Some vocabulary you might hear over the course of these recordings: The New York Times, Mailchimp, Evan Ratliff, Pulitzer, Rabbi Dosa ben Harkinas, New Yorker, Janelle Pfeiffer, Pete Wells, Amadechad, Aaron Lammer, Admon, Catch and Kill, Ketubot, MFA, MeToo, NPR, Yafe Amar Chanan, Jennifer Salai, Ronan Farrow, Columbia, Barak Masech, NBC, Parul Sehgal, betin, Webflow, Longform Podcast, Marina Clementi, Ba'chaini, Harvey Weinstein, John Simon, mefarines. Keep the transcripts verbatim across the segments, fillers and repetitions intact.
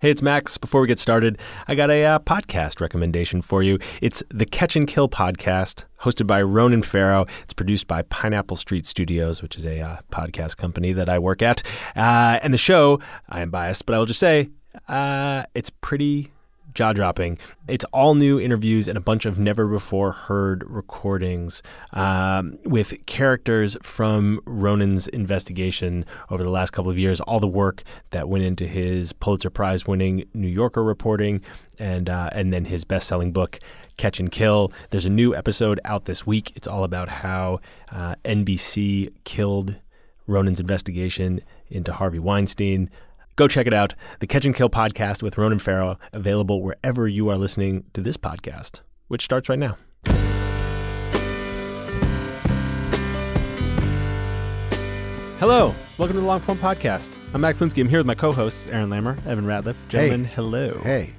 Hey, it's Max. Before we get started, I got a uh, podcast recommendation for you. It's the Catch and Kill podcast, hosted by Ronan Farrow. It's produced by Pineapple Street Studios, which is a uh, podcast company that I work at. Uh, and the show, I am biased, but I will just say uh, it's pretty jaw-dropping. It's all new interviews and a bunch of never-before-heard recordings um, with characters from Ronan's investigation over the last couple of years, all the work that went into his Pulitzer Prize-winning New Yorker reporting, and uh, and then his best-selling book, Catch and Kill. There's a new episode out this week. It's all about how uh, N B C killed Ronan's investigation into Harvey Weinstein. Go check it out. The Catch and Kill podcast with Ronan Farrow, available wherever you are listening to this podcast, which starts right now. Hello. Welcome to the Longform Podcast. I'm Max Linsky. I'm here with my co-hosts, Aaron Lammer, Evan Ratliff. Gentlemen, hey. Hello. Hey.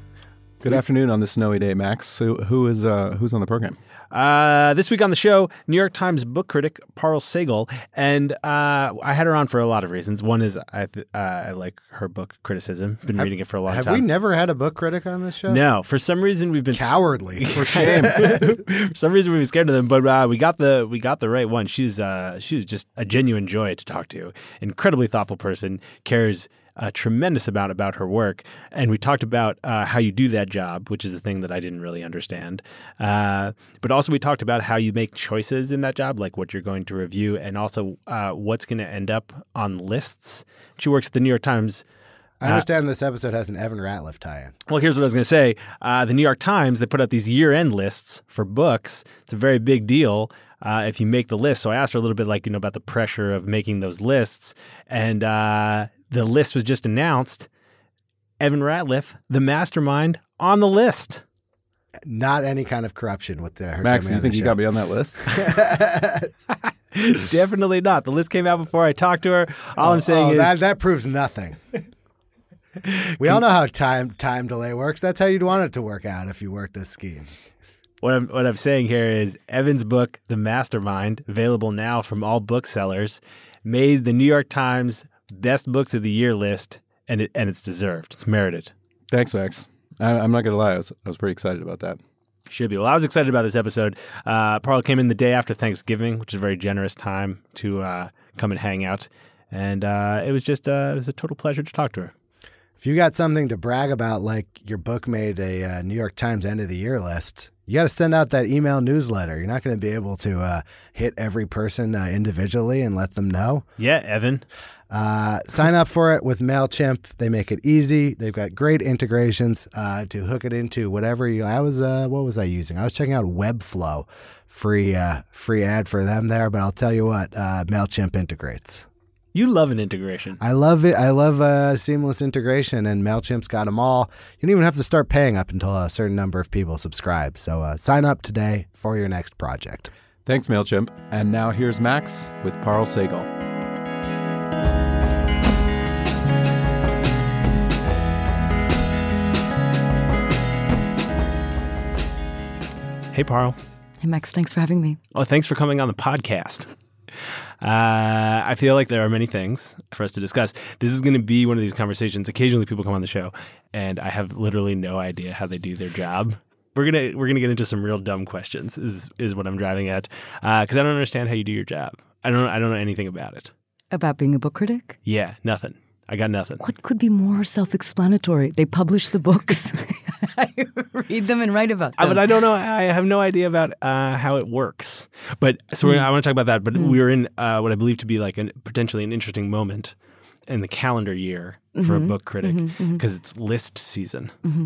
Good we- afternoon on this snowy day, Max. Who, who is uh, who's on the program? Uh, this week on the show, New York Times book critic Parul Sehgal, and uh, I had her on for a lot of reasons. One is I th- uh, I like her book criticism. Been have, reading it for a long have time. Have we never had a book critic on this show? No. For some reason, we've been cowardly. Sc- for shame. For some reason, we've been scared of them, but uh, we got the we got the right one. She's uh, she was just a genuine joy to talk to. Incredibly thoughtful person. Cares a tremendous amount about her work. And we talked about uh, how you do that job, which is the thing that I didn't really understand. Uh, but also we talked about how you make choices in that job, like what you're going to review, and also uh, what's going to end up on lists. She works at the New York Times. I understand uh, this episode has an Evan Ratliff tie-in. Well, here's what I was going to say. Uh, the New York Times, they put out these year-end lists for books. It's a very big deal. Uh, if you make the list. So I asked her a little bit, like, you know, about the pressure of making those lists. And uh, the list was just announced. Evan Ratliff, The Mastermind, on the list. Not any kind of corruption with the her Max, do you think you got me on that list? Definitely not. The list came out before I talked to her. All oh, I'm saying oh, is... That, that proves nothing. We all know how time time delay works. That's how you'd want it to work out if you worked this scheme. What I'm what I'm saying here is Evan's book, The Mastermind, available now from all booksellers, made the New York Times Best Books of the Year list, and it and it's deserved. It's merited. Thanks, Max. I, I'm not going to lie. I was, I was pretty excited about that. Should be. Well, I was excited about this episode. Uh, Parul came in the day after Thanksgiving, which is a very generous time to uh, come and hang out. And uh, it was just uh, it was a total pleasure to talk to her. If you got something to brag about, like your book made a uh, New York Times End of the Year list, you got to send out that email newsletter. You're not going to be able to uh, hit every person uh, individually and let them know. Yeah, Evan. Uh, sign up for it with Mailchimp. They make it easy. They've got great integrations uh, to hook it into whatever you. I was. Uh, what was I using? I was checking out Webflow. Free, uh, free ad for them there. But I'll tell you what, uh, Mailchimp integrates. You love an integration. I love it. I love uh, seamless integration, and MailChimp's got them all. You don't even have to start paying up until a certain number of people subscribe. So uh, sign up today for your next project. Thanks, MailChimp. And now here's Max with Parul Sehgal. Hey, Parul. Hey, Max. Thanks for having me. Oh, thanks for coming on the podcast. Uh, I feel like there are many things for us to discuss. This is going to be one of these conversations. Occasionally people come on the show, and I have literally no idea how they do their job. We're gonna we're gonna get into some real dumb questions. Is is what I'm driving at, because uh, I don't understand how you do your job. I don't I don't know anything about it. About being a book critic? Yeah, nothing. I got nothing. What could be more self-explanatory? They publish the books. I read them and write about them. But I don't know. I have no idea about uh, how it works. But so mm. I want to talk about that. But mm. we're in uh, what I believe to be like an, potentially an interesting moment in the calendar year for mm-hmm. a book critic, because mm-hmm, mm-hmm. it's list season. Mm-hmm.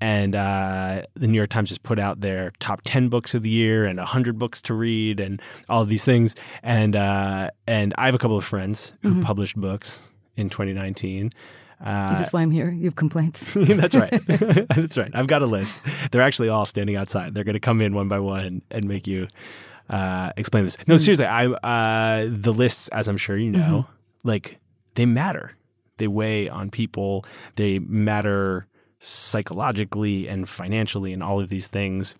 And uh, the New York Times just put out their top ten books of the year and one hundred books to read and all of these things. And, uh, and I have a couple of friends who mm-hmm. published books in twenty nineteen. Uh, Is this why I'm here? You have complaints? That's right. That's right. I've got a list. They're actually all standing outside. They're going to come in one by one and, and make you uh, explain this. No, mm-hmm. seriously, I uh, the lists, as I'm sure you know, mm-hmm. like they matter. They weigh on people. They matter psychologically and financially and all of these things.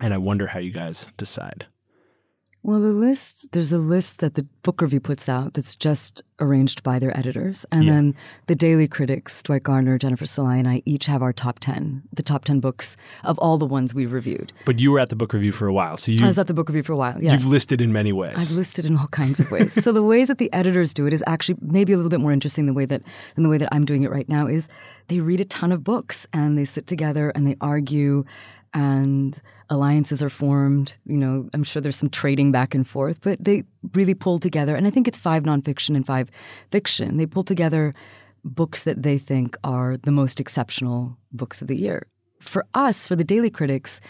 And I wonder how you guys decide. Well, the list, there's a list that the book review puts out that's just arranged by their editors. And yeah. then the Daily Critics, Dwight Garner, Jennifer Salai, and I each have our top ten, the top ten books of all the ones we've reviewed. But you were at the book review for a while. So you, I was at the book review for a while, yeah. You've listed in many ways. I've listed in all kinds of ways. So the ways that the editors do it is actually maybe a little bit more interesting than the way that, than the way that I'm doing it right now is they read a ton of books and they sit together and they argue and alliances are formed. You know, I'm sure there's some trading back and forth, but they really pull together. And I think it's five nonfiction and five fiction. They pull together books that they think are the most exceptional books of the year. For us, for the Daily Critics,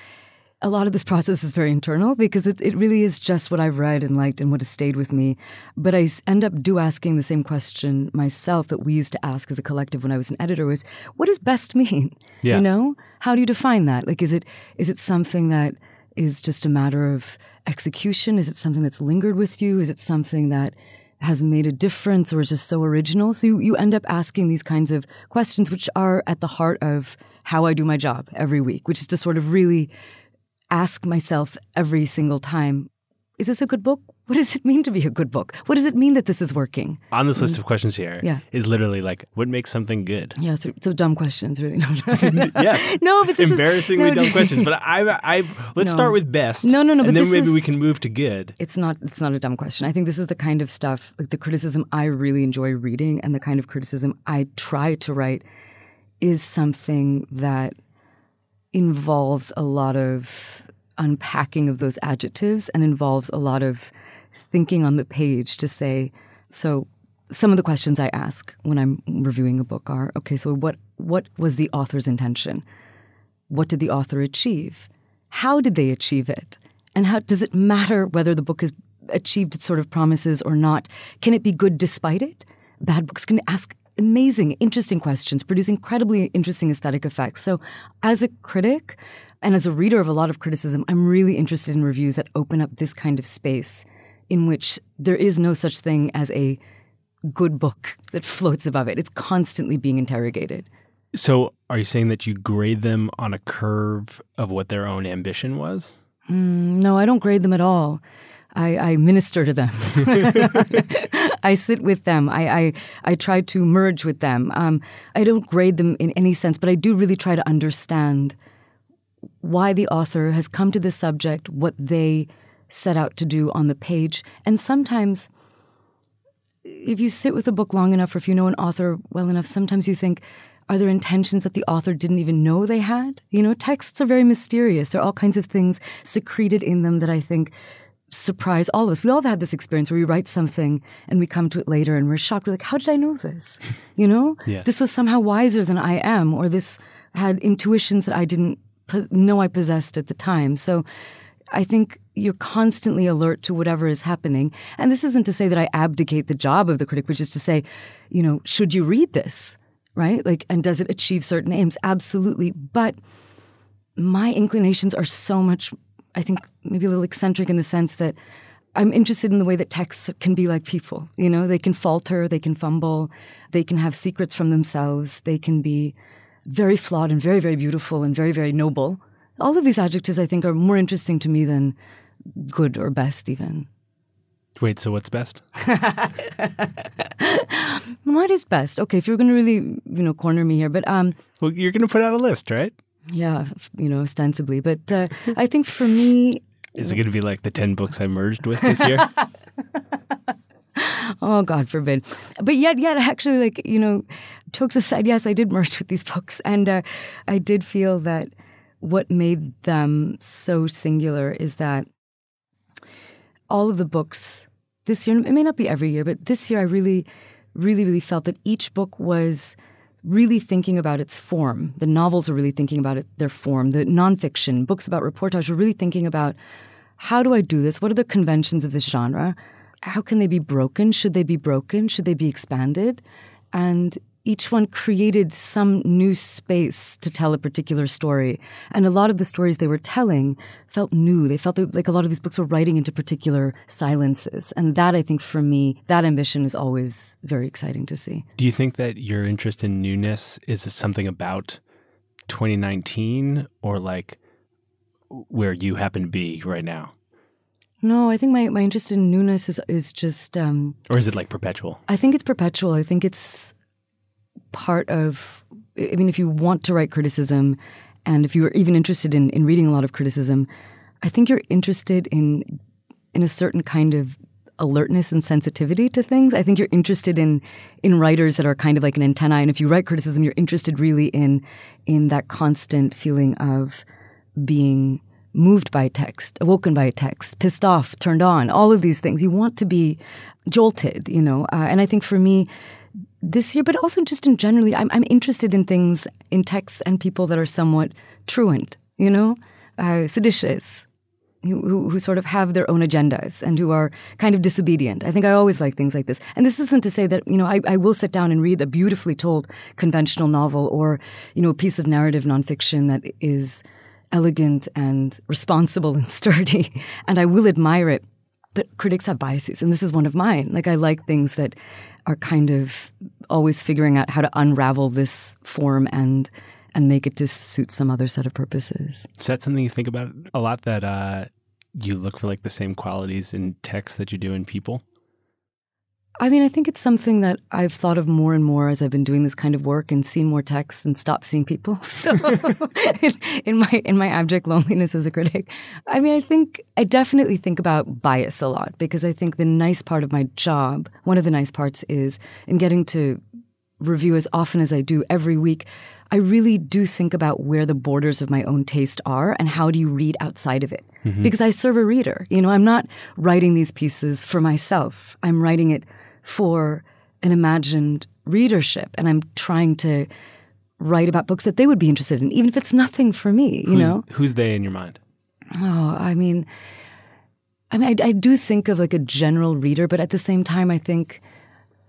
a lot of this process is very internal because it, it really is just what I've read and liked and what has stayed with me. But I end up do asking the same question myself that we used to ask as a collective when I was an editor was, what does best mean? Yeah. You know, how do you define that? Like, is it is it something that is just a matter of execution? Is it something that's lingered with you? Is it something that has made a difference or is just so original? So you, you end up asking these kinds of questions, which are at the heart of how I do my job every week, which is to sort of really ask myself every single time, is this a good book? What does it mean to be a good book? What does it mean that this is working? On this list of questions here yeah. is literally like, what makes something good? Yeah, so, so dumb questions, really. No, no. yes. No, but this Embarrassingly is, no, dumb questions. But I, I let's no. start with best. No, no, no. And but then maybe is, we can move to good. It's not, it's not a dumb question. I think this is the kind of stuff, like the criticism I really enjoy reading and the kind of criticism I try to write is something that involves a lot of unpacking of those adjectives and involves a lot of thinking on the page to say, so some of the questions I ask when I'm reviewing a book are, okay, so what what was the author's intention? What did the author achieve? How did they achieve it? And how does it matter whether the book has achieved its sort of promises or not? Can it be good despite it? Bad books can ask amazing, interesting questions, produce incredibly interesting aesthetic effects. So as a critic and as a reader of a lot of criticism, I'm really interested in reviews that open up this kind of space in which there is no such thing as a good book that floats above it. It's constantly being interrogated. So are you saying that you grade them on a curve of what their own ambition was? Mm, no, I don't grade them at all. I, I minister to them. I sit with them. I, I, I try to merge with them. Um, I don't grade them in any sense, but I do really try to understand why the author has come to this subject, what they set out to do on the page. And sometimes, if you sit with a book long enough, or if you know an author well enough, sometimes you think, are there intentions that the author didn't even know they had? You know, texts are very mysterious. There are all kinds of things secreted in them that I think surprise all of us. We all have had this experience where we write something and we come to it later and we're shocked. We're like, how did I know this? You know? Yeah. This was somehow wiser than I am, or this had intuitions that I didn't po- know I possessed at the time. So I think you're constantly alert to whatever is happening. And this isn't to say that I abdicate the job of the critic, which is to say, you know, should you read this? Right? Like, and does it achieve certain aims? Absolutely. But my inclinations are so much, I think, maybe a little eccentric in the sense that I'm interested in the way that texts can be like people. You know, they can falter, they can fumble, they can have secrets from themselves, they can be very flawed and very, very beautiful and very, very noble. All of these adjectives, I think, are more interesting to me than good or best even. Wait, so what's best? What is best? Okay, if you're going to really, you know, corner me here, but... um, well, you're going to put out a list, right? Yeah, you know, ostensibly. But uh, I think for me... Is it going to be like the ten books I merged with this year? Oh, God forbid. But yet, yet, actually, like, you know, jokes aside, yes, I did merge with these books. And uh, I did feel that what made them so singular is that all of the books this year, it may not be every year, but this year I really, really, really felt that each book was really thinking about its form. The novels were really thinking about it, their form. The nonfiction, books about reportage were really thinking about, how do I do this? What are the conventions of this genre? How can they be broken? Should they be broken? Should they be expanded? And each one created some new space to tell a particular story. And a lot of the stories they were telling felt new. They felt like a lot of these books were writing into particular silences. And that, I think, for me, that ambition is always very exciting to see. Do you think that your interest in newness is something about twenty nineteen or like where you happen to be right now? No, I think my, my interest in newness is, is just... Um, or is it like perpetual? I think it's perpetual. I think it's... part of, I mean, if you want to write criticism and if you are even interested in, in reading a lot of criticism, I think you're interested in in a certain kind of alertness and sensitivity to things. I think you're interested in in writers that are kind of like an antenna. And if you write criticism, you're interested really in in that constant feeling of being moved by text, awoken by text, pissed off, turned on, all of these things. You want to be jolted, you know. Uh, and I think for me, this year, but also just in generally, I'm, I'm interested in things, in texts and people that are somewhat truant, you know, uh, seditious, who, who sort of have their own agendas and who are kind of disobedient. I think I always like things like this. And this isn't to say that, you know, I, I will sit down and read a beautifully told conventional novel or, you know, a piece of narrative nonfiction that is elegant and responsible and sturdy, and I will admire it. But critics have biases, and this is one of mine. Like, I like things that are kind of always figuring out how to unravel this form and and make it to suit some other set of purposes. Is that something you think about a lot, that uh, you look for, like, the same qualities in text that you do in people? I mean, I think it's something that I've thought of more and more as I've been doing this kind of work and seen more texts and stopped seeing people. So in my in my abject loneliness as a critic, I mean, I think I definitely think about bias a lot, because I think the nice part of my job, one of the nice parts, is in getting to review as often as I do every week, I really do think about where the borders of my own taste are and how do you read outside of it. Mm-hmm. Because I serve a reader. You know, I'm not writing these pieces for myself. I'm writing it for an imagined readership, and I'm trying to write about books that they would be interested in, even if it's nothing for me, you who's, know? Who's they in your mind? Oh, I mean, I mean, I, I do think of like a general reader, but at the same time, I think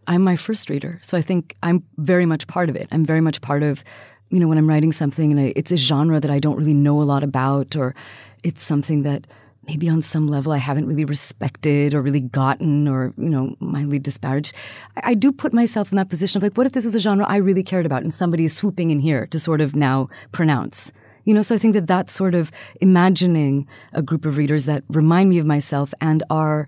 I'm my first reader. So I think I'm very much part of it. I'm very much part of, you know, when I'm writing something and I, it's a genre that I don't really know a lot about, or it's something that maybe on some level I haven't really respected or really gotten or, you know, mildly disparaged. I, I do put myself in that position of like, what if this was a genre I really cared about and somebody is swooping in here to sort of now pronounce? You know, so I think that that sort of imagining a group of readers that remind me of myself and are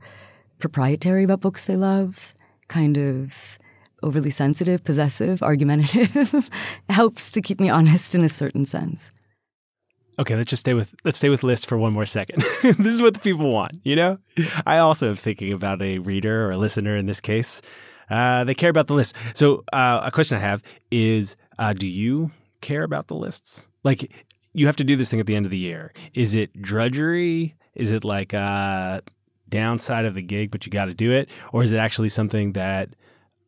proprietary about books they love, kind of overly sensitive, possessive, argumentative, helps to keep me honest in a certain sense. Okay, let's just stay with let's stay with lists for one more second. This is what the people want, you know? I also am thinking about a reader or a listener in this case. Uh, they care about the list. So uh, a question I have is, uh, do you care about the lists? Like, you have to do this thing at the end of the year. Is it drudgery? Is it like a downside of the gig, but you got to do it? Or is it actually something that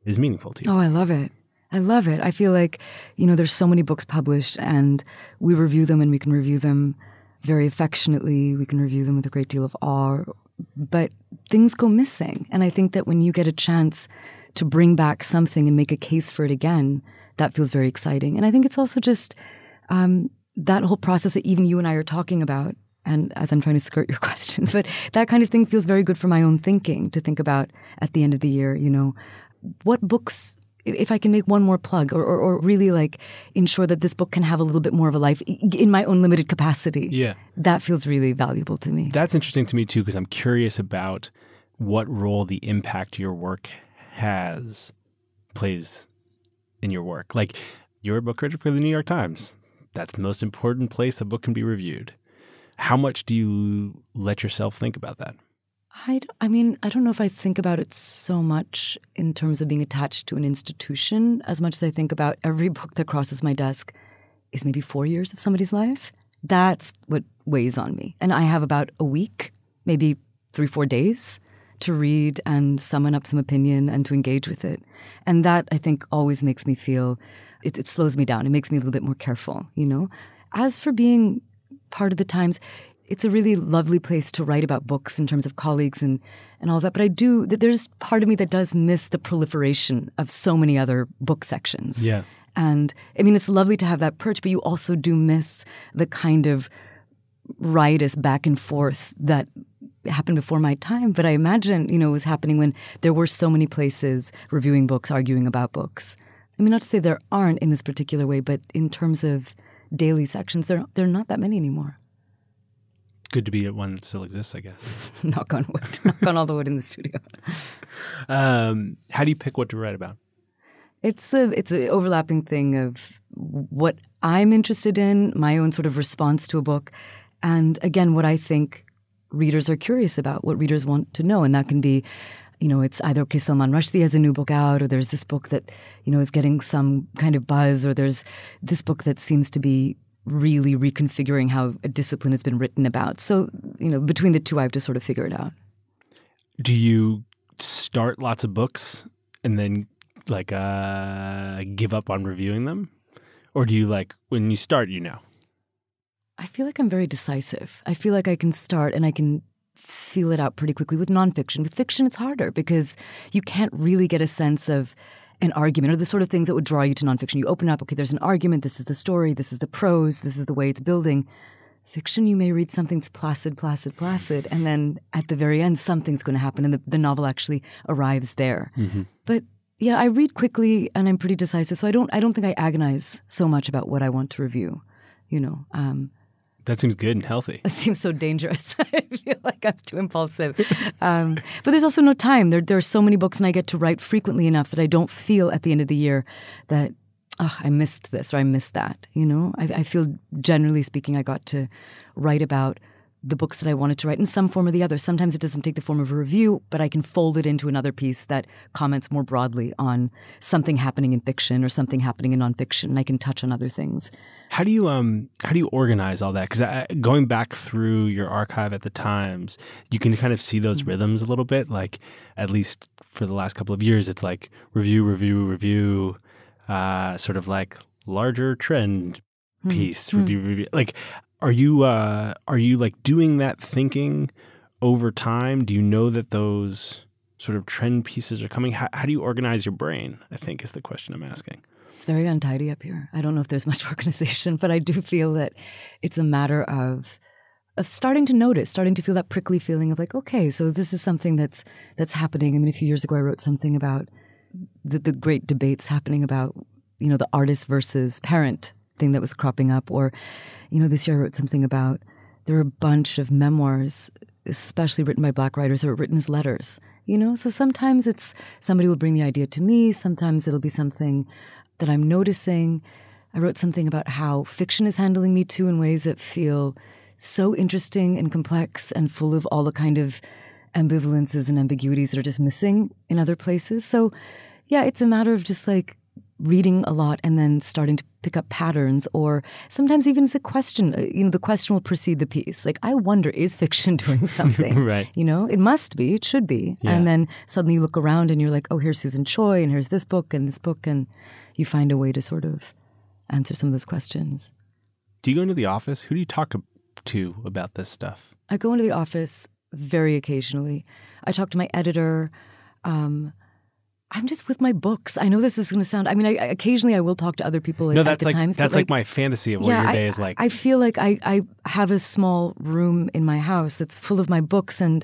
is meaningful to you? Oh, I love it. I love it. I feel like, you know, there's so many books published and we review them and we can review them very affectionately. We can review them with a great deal of awe, but things go missing. And I think that when you get a chance to bring back something and make a case for it again, that feels very exciting. And I think it's also just um, that whole process that even you and I are talking about. And as I'm trying to skirt your questions, but that kind of thing feels very good for my own thinking to think about at the end of the year, you know, what books... If I can make one more plug or, or, or really like ensure that this book can have a little bit more of a life in my own limited capacity, yeah, that feels really valuable to me. That's interesting to me too, because I'm curious about what role the impact your work has, plays in your work. Like, you're a book critic for the New York Times. That's the most important place a book can be reviewed. How much do you let yourself think about that? I, I mean, I don't know if I think about it so much in terms of being attached to an institution as much as I think about every book that crosses my desk is maybe four years of somebody's life. That's what weighs on me. And I have about a week, maybe three, four days to read and summon up some opinion and to engage with it. And that, I think, always makes me feel, it, it slows me down. It makes me a little bit more careful, you know? As for being part of the Times, it's a really lovely place to write about books in terms of colleagues and, and all that. But I do, there's part of me that does miss the proliferation of so many other book sections. Yeah. And I mean, it's lovely to have that perch, but you also do miss the kind of riotous back and forth that happened before my time. But I imagine, you know, it was happening when there were so many places reviewing books, arguing about books. I mean, not to say there aren't in this particular way, but in terms of daily sections, there, there are not that many anymore. Good to be at one that still exists, I guess. Knock on wood. Knock on all the wood in the studio. Um, how do you pick what to write about? It's a it's an overlapping thing of what I'm interested in, my own sort of response to a book, and again, what I think readers are curious about, what readers want to know. And that can be, you know, it's either, okay, Salman Rushdie has a new book out, or there's this book that, you know, is getting some kind of buzz, or there's this book that seems to be really reconfiguring how a discipline has been written about. So, you know, between the two, I have to sort of figure it out. Do you start lots of books and then like uh, give up on reviewing them? Or do you, like, when you start, you know? I feel like I'm very decisive. I feel like I can start and I can feel it out pretty quickly with nonfiction. With fiction, it's harder because you can't really get a sense of an argument or the sort of things that would draw you to nonfiction. You open up, okay, there's an argument, this is the story, this is the prose, this is the way it's building. Fiction, you may read something that's placid, placid, placid, and then at the very end, something's going to happen, and the, the novel actually arrives there. Mm-hmm. But yeah, I read quickly and I'm pretty decisive, so I don't I don't think I agonize so much about what I want to review, you know. Um, that seems good and healthy. That seems so dangerous. I feel like I'm too impulsive. Um, but there's also no time. There, there are so many books and I get to write frequently enough that I don't feel at the end of the year that, oh, I missed this or I missed that, you know. I, I feel, generally speaking, I got to write about the books that I wanted to write in some form or the other. Sometimes it doesn't take the form of a review, but I can fold it into another piece that comments more broadly on something happening in fiction or something happening in nonfiction, and I can touch on other things. How do you um how do you organize all that? Because going back through your archive at the Times, you can kind of see those mm-hmm. rhythms a little bit. Like, at least for the last couple of years, it's like review, review, review, uh, sort of like larger trend piece, mm-hmm. review, review. Like, Are you uh, are you like doing that thinking over time? Do you know that those sort of trend pieces are coming? How, how do you organize your brain, I think, is the question I'm asking. It's very untidy up here. I don't know if there's much organization, but I do feel that it's a matter of of starting to notice, starting to feel that prickly feeling of like, okay, so this is something that's that's happening. I mean, a few years ago, I wrote something about the, the great debates happening about, you know, the artist versus parent thing that was cropping up. Or, you know, this year I wrote something about, there were a bunch of memoirs, especially written by Black writers, that were written as letters, you know? So sometimes it's somebody will bring the idea to me. Sometimes it'll be something that I'm noticing. I wrote something about how fiction is handling Me Too in ways that feel so interesting and complex and full of all the kind of ambivalences and ambiguities that are just missing in other places. So yeah, it's a matter of just like reading a lot and then starting to pick up patterns, or sometimes even as a question, you know, the question will precede the piece. Like, I wonder, is fiction doing something? Right. You know, it must be, it should be. Yeah. And then suddenly you look around and you're like, oh, here's Susan Choi and here's this book and this book. And you find a way to sort of answer some of those questions. Do you go into the office? Who do you talk to about this stuff? I go into the office very occasionally. I talk to my editor. Um, I'm just with my books. I know this is going to sound, I mean, I, I, occasionally I will talk to other people at, no, at the like, Times. No, that's like, like my fantasy of what yeah, your day I, is like. I feel like I, I have a small room in my house that's full of my books, and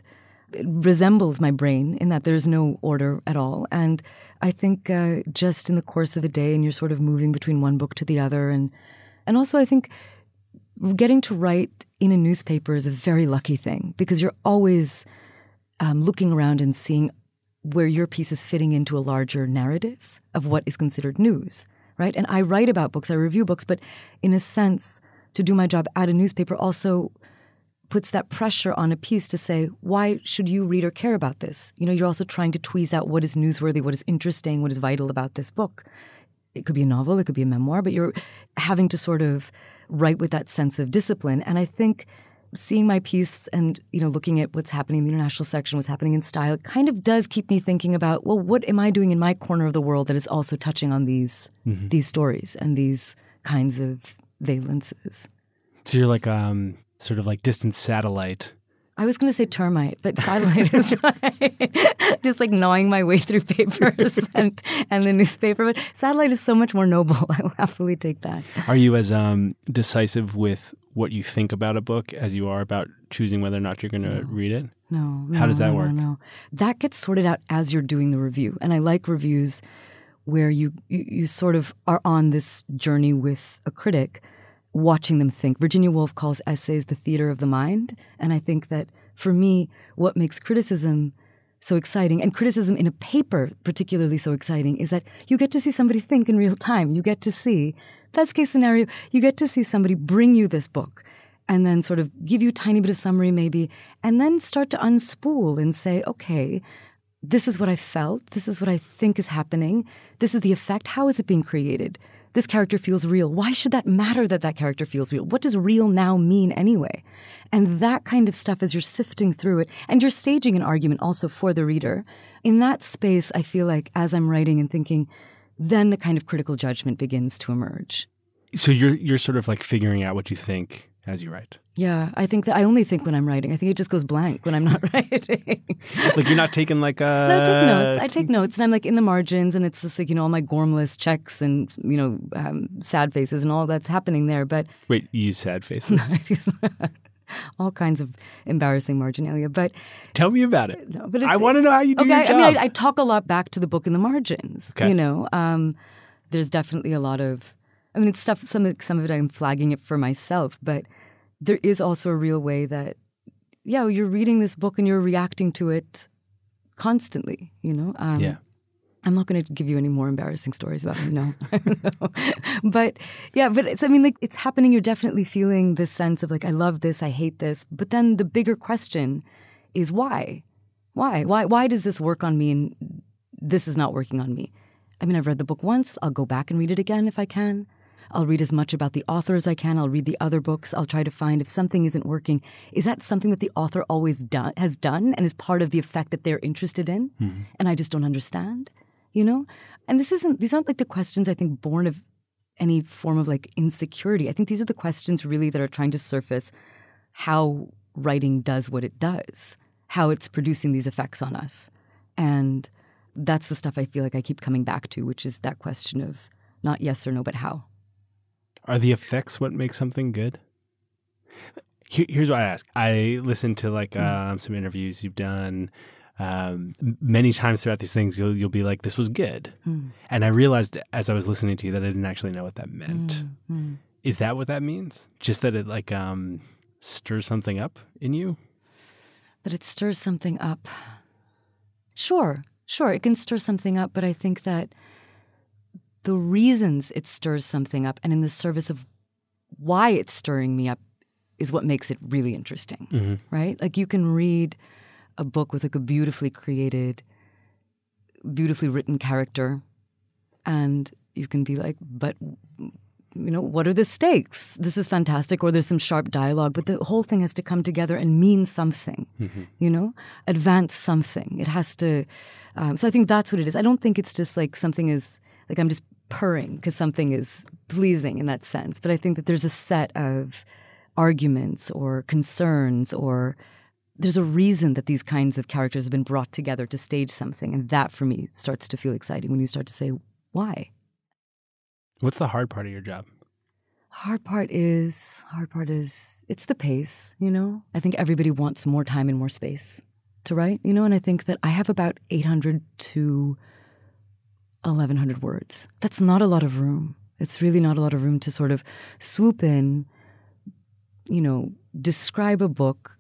it resembles my brain in that there's no order at all. And I think uh, just in the course of a day, and you're sort of moving between one book to the other. And, and also I think getting to write in a newspaper is a very lucky thing, because you're always um, looking around and seeing where your piece is fitting into a larger narrative of what is considered news, right? And I write about books, I review books, but in a sense, to do my job at a newspaper also puts that pressure on a piece to say, why should you read or care about this? You know, you're also trying to tweeze out what is newsworthy, what is interesting, what is vital about this book. It could be a novel, it could be a memoir, but you're having to sort of write with that sense of discipline. And I think seeing my piece and, you know, looking at what's happening in the international section, what's happening in style, it kind of does keep me thinking about, well, what am I doing in my corner of the world that is also touching on these mm-hmm. these stories and these kinds of valences? So you're like um, sort of like distant satellite. I was going to say termite, but satellite is like just like gnawing my way through papers and, and the newspaper. But satellite is so much more noble. I will happily take that. Are you as um, decisive with what you think about a book as you are about choosing whether or not you're going to no. read it? No. no How does that no, work? No, no. That gets sorted out as you're doing the review. And I like reviews where you, you, you sort of are on this journey with a critic, watching them think. Virginia Woolf calls essays the theater of the mind. And I think that for me, what makes criticism so exciting, and criticism in a paper particularly so exciting, is that you get to see somebody think in real time. You get to see, best case scenario, you get to see somebody bring you this book and then sort of give you a tiny bit of summary maybe, and then start to unspool and say, okay, this is what I felt. This is what I think is happening. This is the effect. How is it being created? This character feels real. Why should that matter that that character feels real? What does real now mean anyway? And that kind of stuff, as you're sifting through it, and you're staging an argument also for the reader, in that space, I feel like as I'm writing and thinking, then the kind of critical judgment begins to emerge. So you're you're sort of like figuring out what you think as you write. Yeah, I think that I only think when I'm writing. I think it just goes blank when I'm not writing. Like you're not taking like a... No, I take notes. I take notes and I'm like in the margins and it's just like, you know, all my Gorm list checks and, you know, um, sad faces and all that's happening there. But... Wait, you use sad faces? All kinds of embarrassing marginalia. But tell me about it. No, but I want to know how you do okay, your job. I mean, I, I talk a lot back to the book in the margins. Okay. You know, um, there's definitely a lot of... I mean, it's stuff, some, some of it I'm flagging it for myself, but there is also a real way that, yeah, you're reading this book and you're reacting to it constantly, you know? Um, yeah. I'm not going to give you any more embarrassing stories about it, no. But, yeah, but it's, I mean, like, it's happening. You're definitely feeling this sense of, like, I love this, I hate this. But then the bigger question is why? Why? Why, why does this work on me and this is not working on me? I mean, I've read the book once. I'll go back and read it again if I can. I'll read as much about the author as I can. I'll read the other books. I'll try to find if something isn't working. Is that something that the author always done, has done and is part of the effect that they're interested in? Mm-hmm. And I just don't understand, you know? And this isn't, these aren't like the questions I think born of any form of like insecurity. I think these are the questions really that are trying to surface how writing does what it does, how it's producing these effects on us. And that's the stuff I feel like I keep coming back to, which is that question of not yes or no, but how. Are the effects what makes something good? Here's what I ask. I listened to like um, some interviews you've done. Um, many times throughout these things, you'll you'll be like, this was good. Mm. And I realized as I was listening to you that I didn't actually know what that meant. Mm. Is that what that means? Just that it like um, stirs something up in you? That it stirs something up. Sure, sure. It can stir something up, but I think that the reasons it stirs something up and in the service of why it's stirring me up is what makes it really interesting, mm-hmm. right? Like you can read a book with like a beautifully created, beautifully written character and you can be like, but, you know, what are the stakes? This is fantastic. Or there's some sharp dialogue, but the whole thing has to come together and mean something, mm-hmm. you know, advance something. It has to, um, so I think that's what it is. I don't think it's just like something is, like I'm just purring because something is pleasing in that sense. But I think that there's a set of arguments or concerns or there's a reason that these kinds of characters have been brought together to stage something. And that, for me, starts to feel exciting when you start to say, why? What's the hard part of your job? Hard part is, hard part is, it's the pace, you know? I think everybody wants more time and more space to write, you know? And I think that I have about eight hundred to eleven hundred words. That's not a lot of room. It's really not a lot of room to sort of swoop in, you know, describe a book,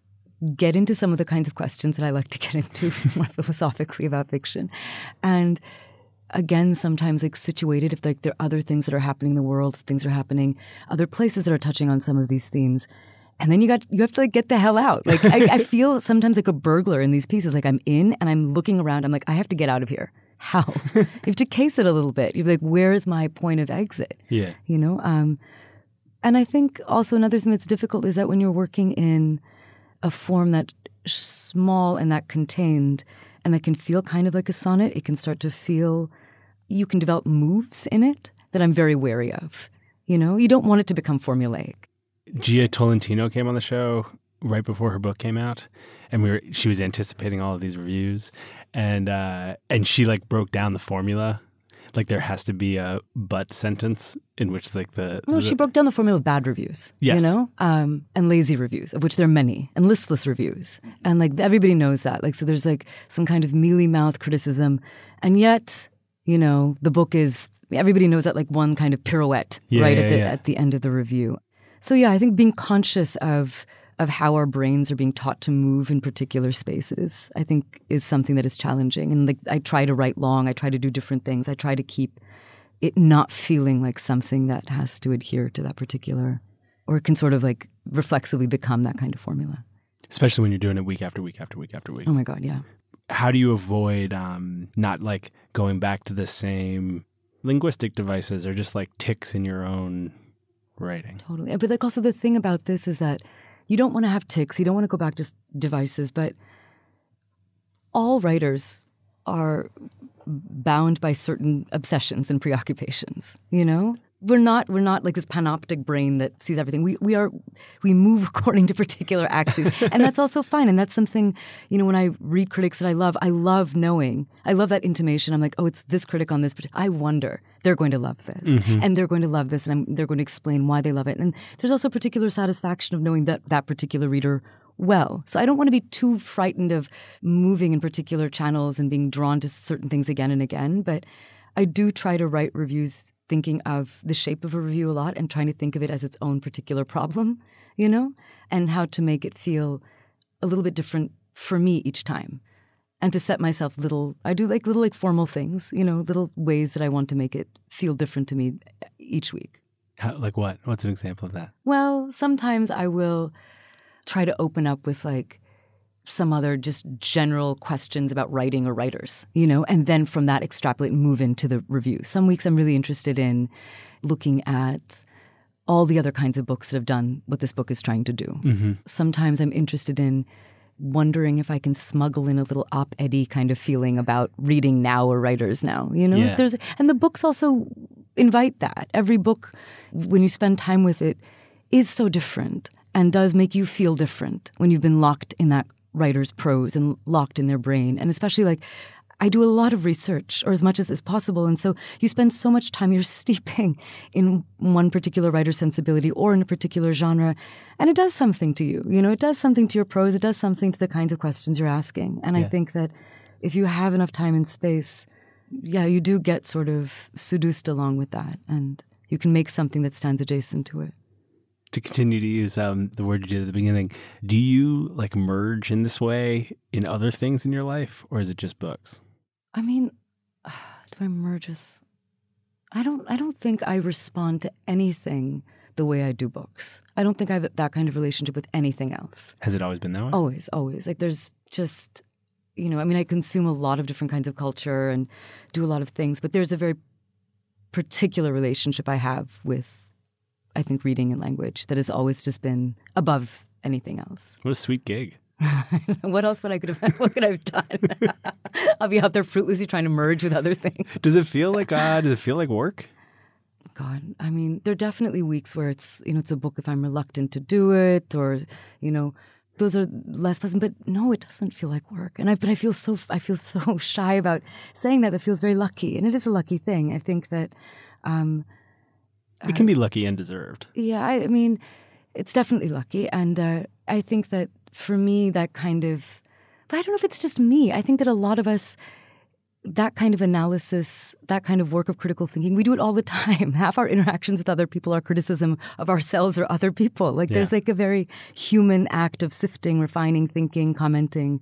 get into some of the kinds of questions that I like to get into more philosophically about fiction, and again, sometimes like situated if like there are other things that are happening in the world, things are happening, other places that are touching on some of these themes. And then you got you have to like get the hell out. Like I, I feel sometimes like a burglar in these pieces. Like I'm in and I'm looking around. I'm like, I have to get out of here. How? You have to case it a little bit. You're like, where is my point of exit? Yeah. You know? Um, and I think also another thing that's difficult is that when you're working in a form that's small and that contained and that can feel kind of like a sonnet, it can start to feel, you can develop moves in it that I'm very wary of. You know? You don't want it to become formulaic. Jia Tolentino came on the show right before her book came out, and we were she was anticipating all of these reviews, and uh, and she like broke down the formula, like there has to be a but sentence in which like the no the, she broke down the formula of bad reviews, yes, you know, um, and lazy reviews, of which there are many, and listless reviews, and like everybody knows that, like so there's like some kind of mealy mouth criticism, and yet you know the book is everybody knows that like one kind of pirouette yeah, right yeah, at the yeah. at the end of the review. So yeah, I think being conscious of of how our brains are being taught to move in particular spaces, I think, is something that is challenging. And like, I try to write long. I try to do different things. I try to keep it not feeling like something that has to adhere to that particular, or can sort of like reflexively become that kind of formula. Especially when you're doing it week after week after week after week. Oh my God, yeah. How do you avoid um, not like going back to the same linguistic devices or just like ticks in your own writing? Totally. But like also the thing about this is that you don't want to have tics. You don't want to go back to devices. But all writers are bound by certain obsessions and preoccupations. You know, we're not we're not like this panoptic brain that sees everything. We we are we move according to particular axes, and that's also fine. And that's something, you know, when I read critics that I love, I love knowing. I love that intimation. I'm like, oh, it's this critic on this. I wonder. They're going to love this, mm-hmm. and they're going to love this, and I'm, they're going to explain why they love it. And there's also a particular satisfaction of knowing that that particular reader well. So I don't want to be too frightened of moving in particular channels and being drawn to certain things again and again, but I do try to write reviews thinking of the shape of a review a lot and trying to think of it as its own particular problem, you know, and how to make it feel a little bit different for me each time. And to set myself little, I do like little like formal things, you know, little ways that I want to make it feel different to me each week. How, like what? What's an example of that? Well, sometimes I will try to open up with like some other just general questions about writing or writers, you know, and then from that extrapolate and move into the review. Some weeks I'm really interested in looking at all the other kinds of books that have done what this book is trying to do. Mm-hmm. Sometimes I'm interested in wondering if I can smuggle in a little op-ed-y kind of feeling about reading now or writers now, you know? Yeah. There's, and the books also invite that. Every book, when you spend time with it, is so different and does make you feel different when you've been locked in that writer's prose and locked in their brain. And especially like, I do a lot of research, or as much as is possible, and so you spend so much time, you're steeping in one particular writer's sensibility or in a particular genre, and it does something to you. You know, it does something to your prose, it does something to the kinds of questions you're asking. And yeah. I think that if you have enough time and space, yeah, you do get sort of seduced along with that, and you can make something that stands adjacent to it. To continue to use um, the word you did at the beginning, do you like merge in this way in other things in your life, or is it just books? I mean, do I merge with... I don't, I don't think I respond to anything the way I do books. I don't think I have that kind of relationship with anything else. Has it always been that way? Always, always. Like there's just, you know, I mean, I consume a lot of different kinds of culture and do a lot of things, but there's a very particular relationship I have with, I think, reading and language that has always just been above anything else. What a sweet gig. What else would I could have? What could I have done? I'll be out there fruitlessly trying to merge with other things. Does it feel like uh, does it feel like work? God, I mean, there are definitely weeks where it's you know it's a book if I'm reluctant to do it, or you know those are less pleasant. But no, it doesn't feel like work. And I but I feel so I feel so shy about saying that. That feels very lucky, and it is a lucky thing. I think that um, it can uh, be lucky and deserved. Yeah, I, I mean, it's definitely lucky, and uh, I think that. For me, that kind of, but I don't know if it's just me. I think that a lot of us, that kind of analysis, that kind of work of critical thinking, we do it all the time. Half our interactions with other people are criticism of ourselves or other people. Like yeah. There's like a very human act of sifting, refining, thinking, commenting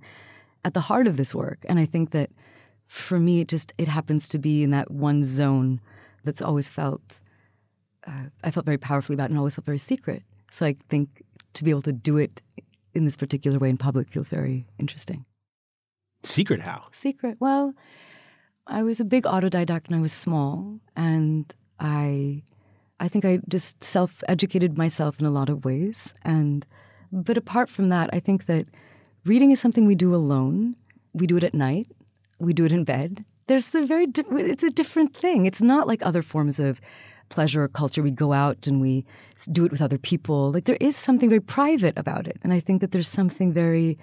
at the heart of this work. And I think that for me, it just, it happens to be in that one zone that's always felt, uh, I felt very powerfully about and always felt very secret. So I think to be able to do it in this particular way in public feels very interesting. Secret how? Secret. Well, I was a big autodidact when I was small, and I I think I just self-educated myself in a lot of ways. And but apart from that, I think that reading is something we do alone. We do it at night. We do it in bed. There's a very di- it's a different thing. It's not like other forms of pleasure or culture. We go out and we do it with other people. Like, there is something very private about it. And I think that there's something very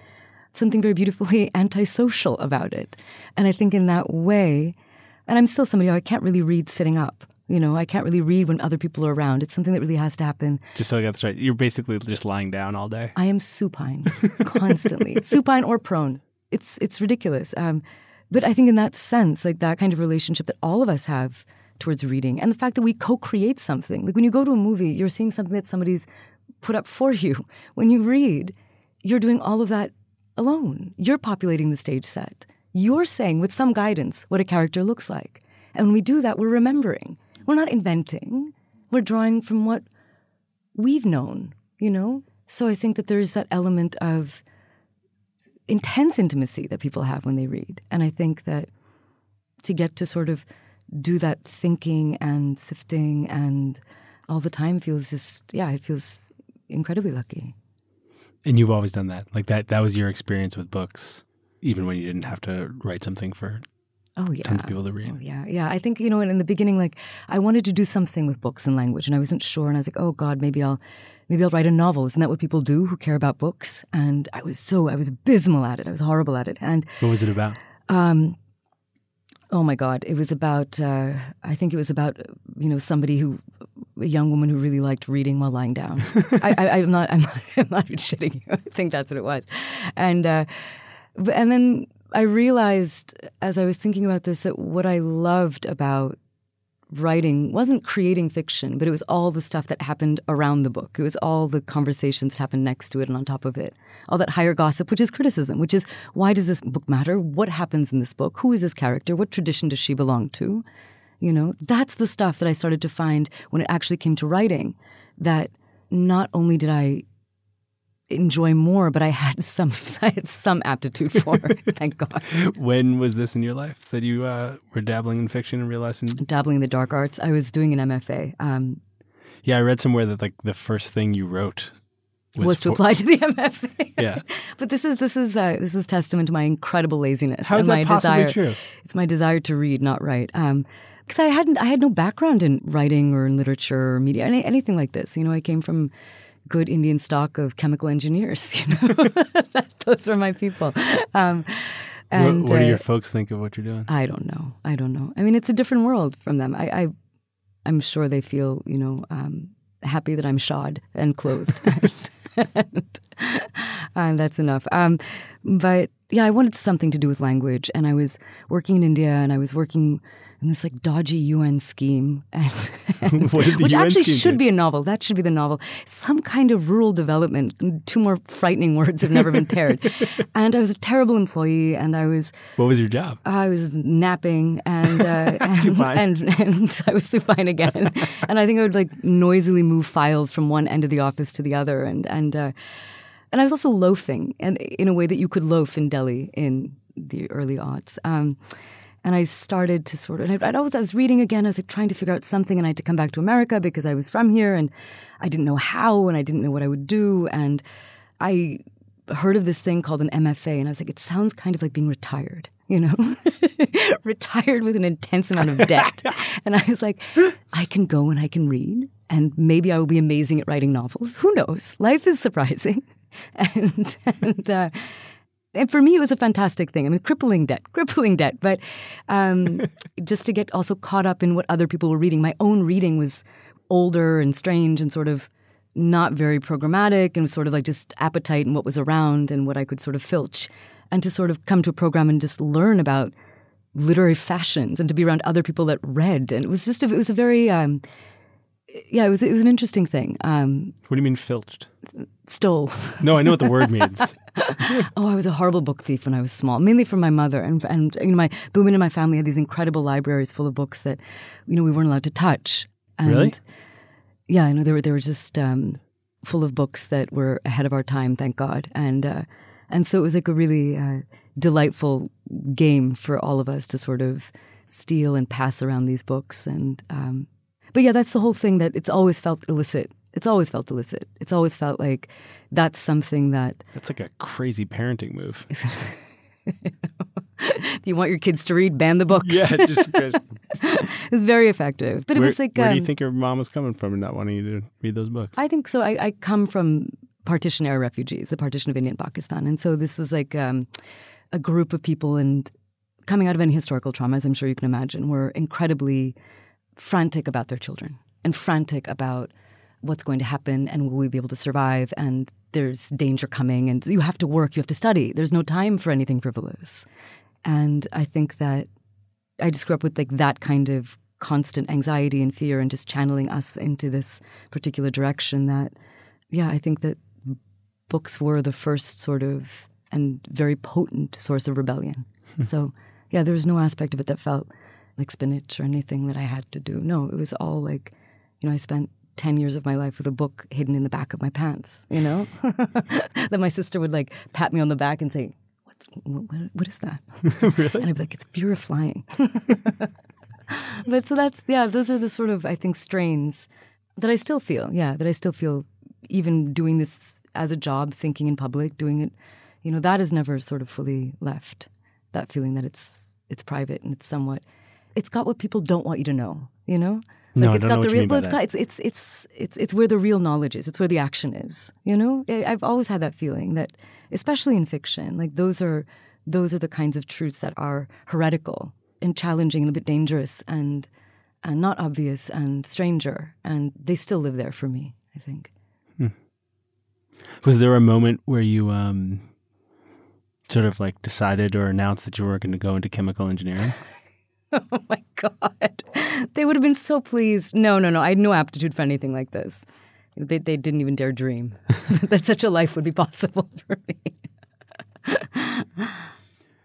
something very beautifully antisocial about it. And I think in that way, and I'm still somebody who I can't really read sitting up. You know, I can't really read when other people are around. It's something that really has to happen. Just so I got this right, you're basically just lying down all day? I am supine constantly. Supine or prone. It's it's ridiculous. Um, but I think in that sense, like that kind of relationship that all of us have towards reading, and the fact that we co-create something. Like when you go to a movie, you're seeing something that somebody's put up for you. When you read, you're doing all of that alone. You're populating the stage set. You're saying, with some guidance, what a character looks like. And when we do that, we're remembering. We're not inventing. We're drawing from what we've known, you know? So I think that there is that element of intense intimacy that people have when they read. And I think that to get to sort of do that thinking and sifting and all the time feels just, yeah, it feels incredibly lucky. And you've always done that. Like that that was your experience with books, even when you didn't have to write something for oh, yeah. tons of people to read. Oh, yeah. Yeah. I think, you know, in, in the beginning, like I wanted to do something with books and language, and I wasn't sure. And I was like, oh God, maybe I'll maybe I'll write a novel. Isn't that what people do who care about books? And I was so I was abysmal at it. I was horrible at it. And what was it about? Um Oh my God! It was about. Uh, I think it was about you know somebody who, a young woman who really liked reading while lying down. I, I, I'm not. I'm not, I'm not even shitting you. I think that's what it was, and uh, and then I realized as I was thinking about this that what I loved about writing wasn't creating fiction, but it was all the stuff that happened around the book. It was all the conversations that happened next to it and on top of it. All that higher gossip, which is criticism, which is, why does this book matter? What happens in this book? Who is this character? What tradition does she belong to? You know, that's the stuff that I started to find when it actually came to writing, that not only did I enjoy more, but I had some I had some aptitude for it, thank God. When was this in your life that you uh, were dabbling in fiction and realizing? Dabbling in the dark arts. I was doing an M F A. Um, yeah, I read somewhere that like the first thing you wrote was, was to for... apply to the M F A. Yeah, but this is this is uh, this is testament to my incredible laziness. How is and that my possibly desire, true? It's my desire to read, not write. Um, because I hadn't I had no background in writing or in literature or media, any, anything like this. You know, I came from good Indian stock of chemical engineers, you know. that, those were my people. Um, and, what, what do uh, your folks think of what you're doing? I don't know. I don't know. I mean, it's a different world from them. I, I, I'm sure they feel, you know, um, happy that I'm shod and clothed. and, and, and that's enough. Um, but yeah, I wanted something to do with language. And I was working in India, and I was working in this like dodgy U N scheme, and, and, which U N actually should do? be a novel. That should be the novel. Some kind of rural development. Two more frightening words have never been paired. And I was a terrible employee, and I was... What was your job? Uh, I was napping, and, uh, and, and, and I was supine again. And I think I would like noisily move files from one end of the office to the other. And, and, uh, and I was also loafing, and in a way that you could loaf in Delhi in the early aughts. Um And I started to sort of, and I, I, was, I was reading again, I was like, trying to figure out something, and I had to come back to America because I was from here, and I didn't know how, and I didn't know what I would do. And I heard of this thing called an M F A, and I was like, it sounds kind of like being retired, you know, retired with an intense amount of debt. And I was like, I can go and I can read, and maybe I will be amazing at writing novels. Who knows? Life is surprising. and, and, uh, And for me, it was a fantastic thing. I mean, crippling debt, crippling debt. But um, just to get also caught up in what other people were reading. My own reading was older and strange and sort of not very programmatic, and sort of like just appetite and what was around and what I could sort of filch. And to sort of come to a program and just learn about literary fashions and to be around other people that read. And it was just a, it was a very, um, yeah, it was it was an interesting thing. Um, what do you mean filched? Stole. No, I know what the word means. Oh, I was a horrible book thief when I was small, mainly from my mother. And, and you know, my, the women in my family had these incredible libraries full of books that, you know, we weren't allowed to touch. And really? Yeah, I know they were, they were just um, full of books that were ahead of our time, thank God. And uh, and so it was like a really uh, delightful game for all of us to sort of steal and pass around these books. And um, but yeah, that's the whole thing, that it's always felt illicit. It's always felt illicit. It's always felt like that's something that... That's like a crazy parenting move. If you want your kids to read, ban the books. Yeah, just because... It was very effective. But where, it was like... Where um, do you think your mom was coming from and not wanting you to read those books? I think so. I, I come from partition-era refugees, the partition of India and Pakistan. And so this was like um, a group of people, and coming out of any historical trauma, as I'm sure you can imagine, were incredibly frantic about their children and frantic about... what's going to happen, and will we be able to survive, and there's danger coming, and you have to work, you have to study. There's no time for anything frivolous. And I think that I just grew up with like that kind of constant anxiety and fear, and just channeling us into this particular direction that, yeah, I think that books were the first sort of and very potent source of rebellion. So yeah, there was no aspect of it that felt like spinach or anything that I had to do. No, it was all like, you know, I spent ten years of my life with a book hidden in the back of my pants, you know? That my sister would like pat me on the back and say, "What's what, what is that?" Really? And I'd be like, "It's fear of flying." But so that's, yeah, those are the sort of, I think, strains that I still feel, yeah, that I still feel even doing this as a job, thinking in public, doing it, you know, that is never sort of fully left, that feeling that it's it's private and it's somewhat, it's got what people don't want you to know, you know? Like no, it's I don't got know the real, well, it's, got, it's it's it's it's it's where the real knowledge is. It's where the action is. You know, I've always had that feeling that, especially in fiction, like those are those are the kinds of truths that are heretical and challenging and a bit dangerous and and not obvious and stranger, and they still live there for me, I think. Hmm. Was there a moment where you um, sort of like decided or announced that you were going to go into chemical engineering? Oh, my God. They would have been so pleased. No, no, no. I had no aptitude for anything like this. They they didn't even dare dream that such a life would be possible for me.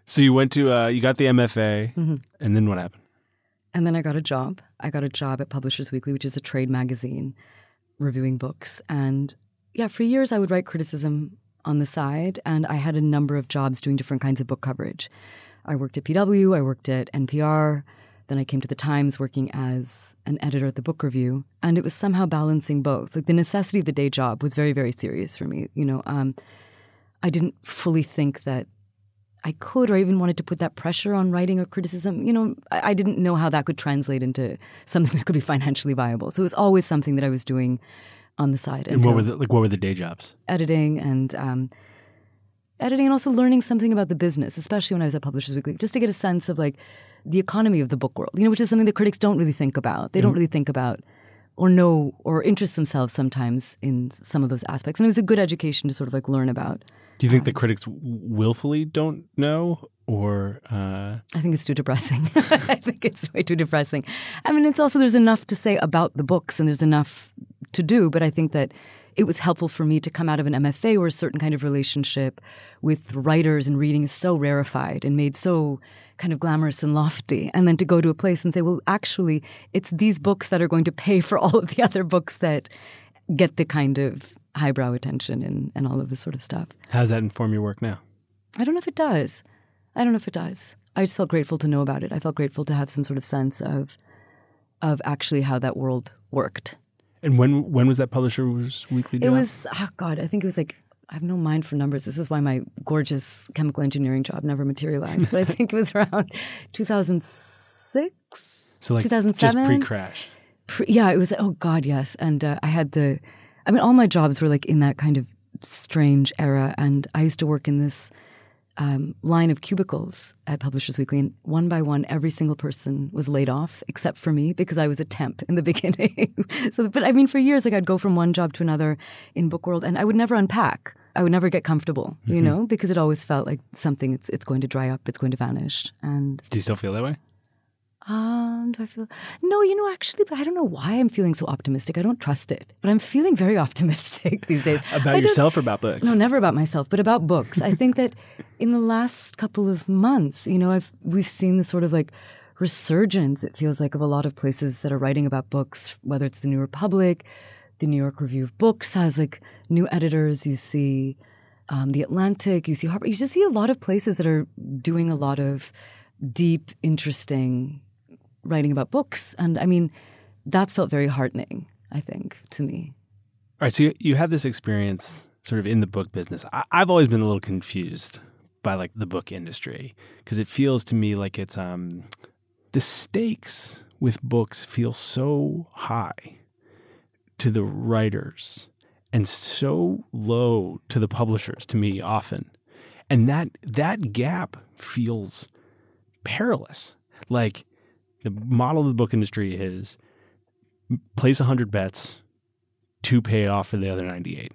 So you went to, uh, you got the M F A, mm-hmm. and then what happened? And then I got a job. I got a job at Publishers Weekly, which is a trade magazine, reviewing books. And yeah, for years I would write criticism on the side, and I had a number of jobs doing different kinds of book coverage. I worked at P W, I worked at N P R, then I came to the Times working as an editor at the Book Review, and it was somehow balancing both. Like the necessity of the day job was very, very serious for me. You know, um, I didn't fully think that I could, or even wanted to put that pressure on writing or criticism. You know, I, I didn't know how that could translate into something that could be financially viable. So it was always something that I was doing on the side. And what were the, like what were the day jobs? Editing and. Um, Editing and also learning something about the business, especially when I was at Publishers Weekly, just to get a sense of like the economy of the book world, you know, which is something that critics don't really think about. They mm-hmm. don't really think about or know or interest themselves sometimes in some of those aspects. And it was a good education to sort of like learn about. Do you think um, the critics willfully don't know or? Uh... I think it's too depressing. I think it's way too depressing. I mean, it's also there's enough to say about the books and there's enough to do, but I think that it was helpful for me to come out of an M F A where a certain kind of relationship with writers and reading is so rarefied and made so kind of glamorous and lofty. And then to go to a place and say, well, actually, it's these books that are going to pay for all of the other books that get the kind of highbrow attention and, and all of this sort of stuff. How does that inform your work now? I don't know if it does. I don't know if it does. I just felt grateful to know about it. I felt grateful to have some sort of sense of of actually how that world worked. And when when was that Publishers Weekly job? It was, oh God, I think it was like, I have no mind for numbers. This is why my gorgeous chemical engineering job never materialized. But I think it was around two thousand six, so like two thousand seven. Just pre-crash. Pre, yeah, it was, oh God, yes. And uh, I had the, I mean, all my jobs were like in that kind of strange era. And I used to work in this um, line of cubicles at Publishers Weekly. And one by one, every single person was laid off except for me because I was a temp in the beginning. So, but I mean, for years, like I'd go from one job to another in book world and I would never unpack. I would never get comfortable, mm-hmm. you know, because it always felt like something, it's, it's going to dry up, it's going to vanish. And do you still feel that way? Um, do I feel? No, you know, actually, but I don't know why I'm feeling so optimistic. I don't trust it, but I'm feeling very optimistic these days. About yourself or about books? No, never about myself, but about books. I think that in the last couple of months, you know, I've we've seen this sort of like resurgence, it feels like, of a lot of places that are writing about books, whether it's the New Republic, the New York Review of Books has like new editors. You see um, the Atlantic, you see Harper. You just see a lot of places that are doing a lot of deep, interesting writing about books. And I mean, that's felt very heartening, I think, to me. All right. So you, you had this experience sort of in the book business. I, I've always been a little confused by like the book industry because it feels to me like it's um, the stakes with books feel so high to the writers and so low to the publishers to me often. And that that gap feels perilous. Like, the model of the book industry is place one hundred bets to pay off for the other ninety-eight.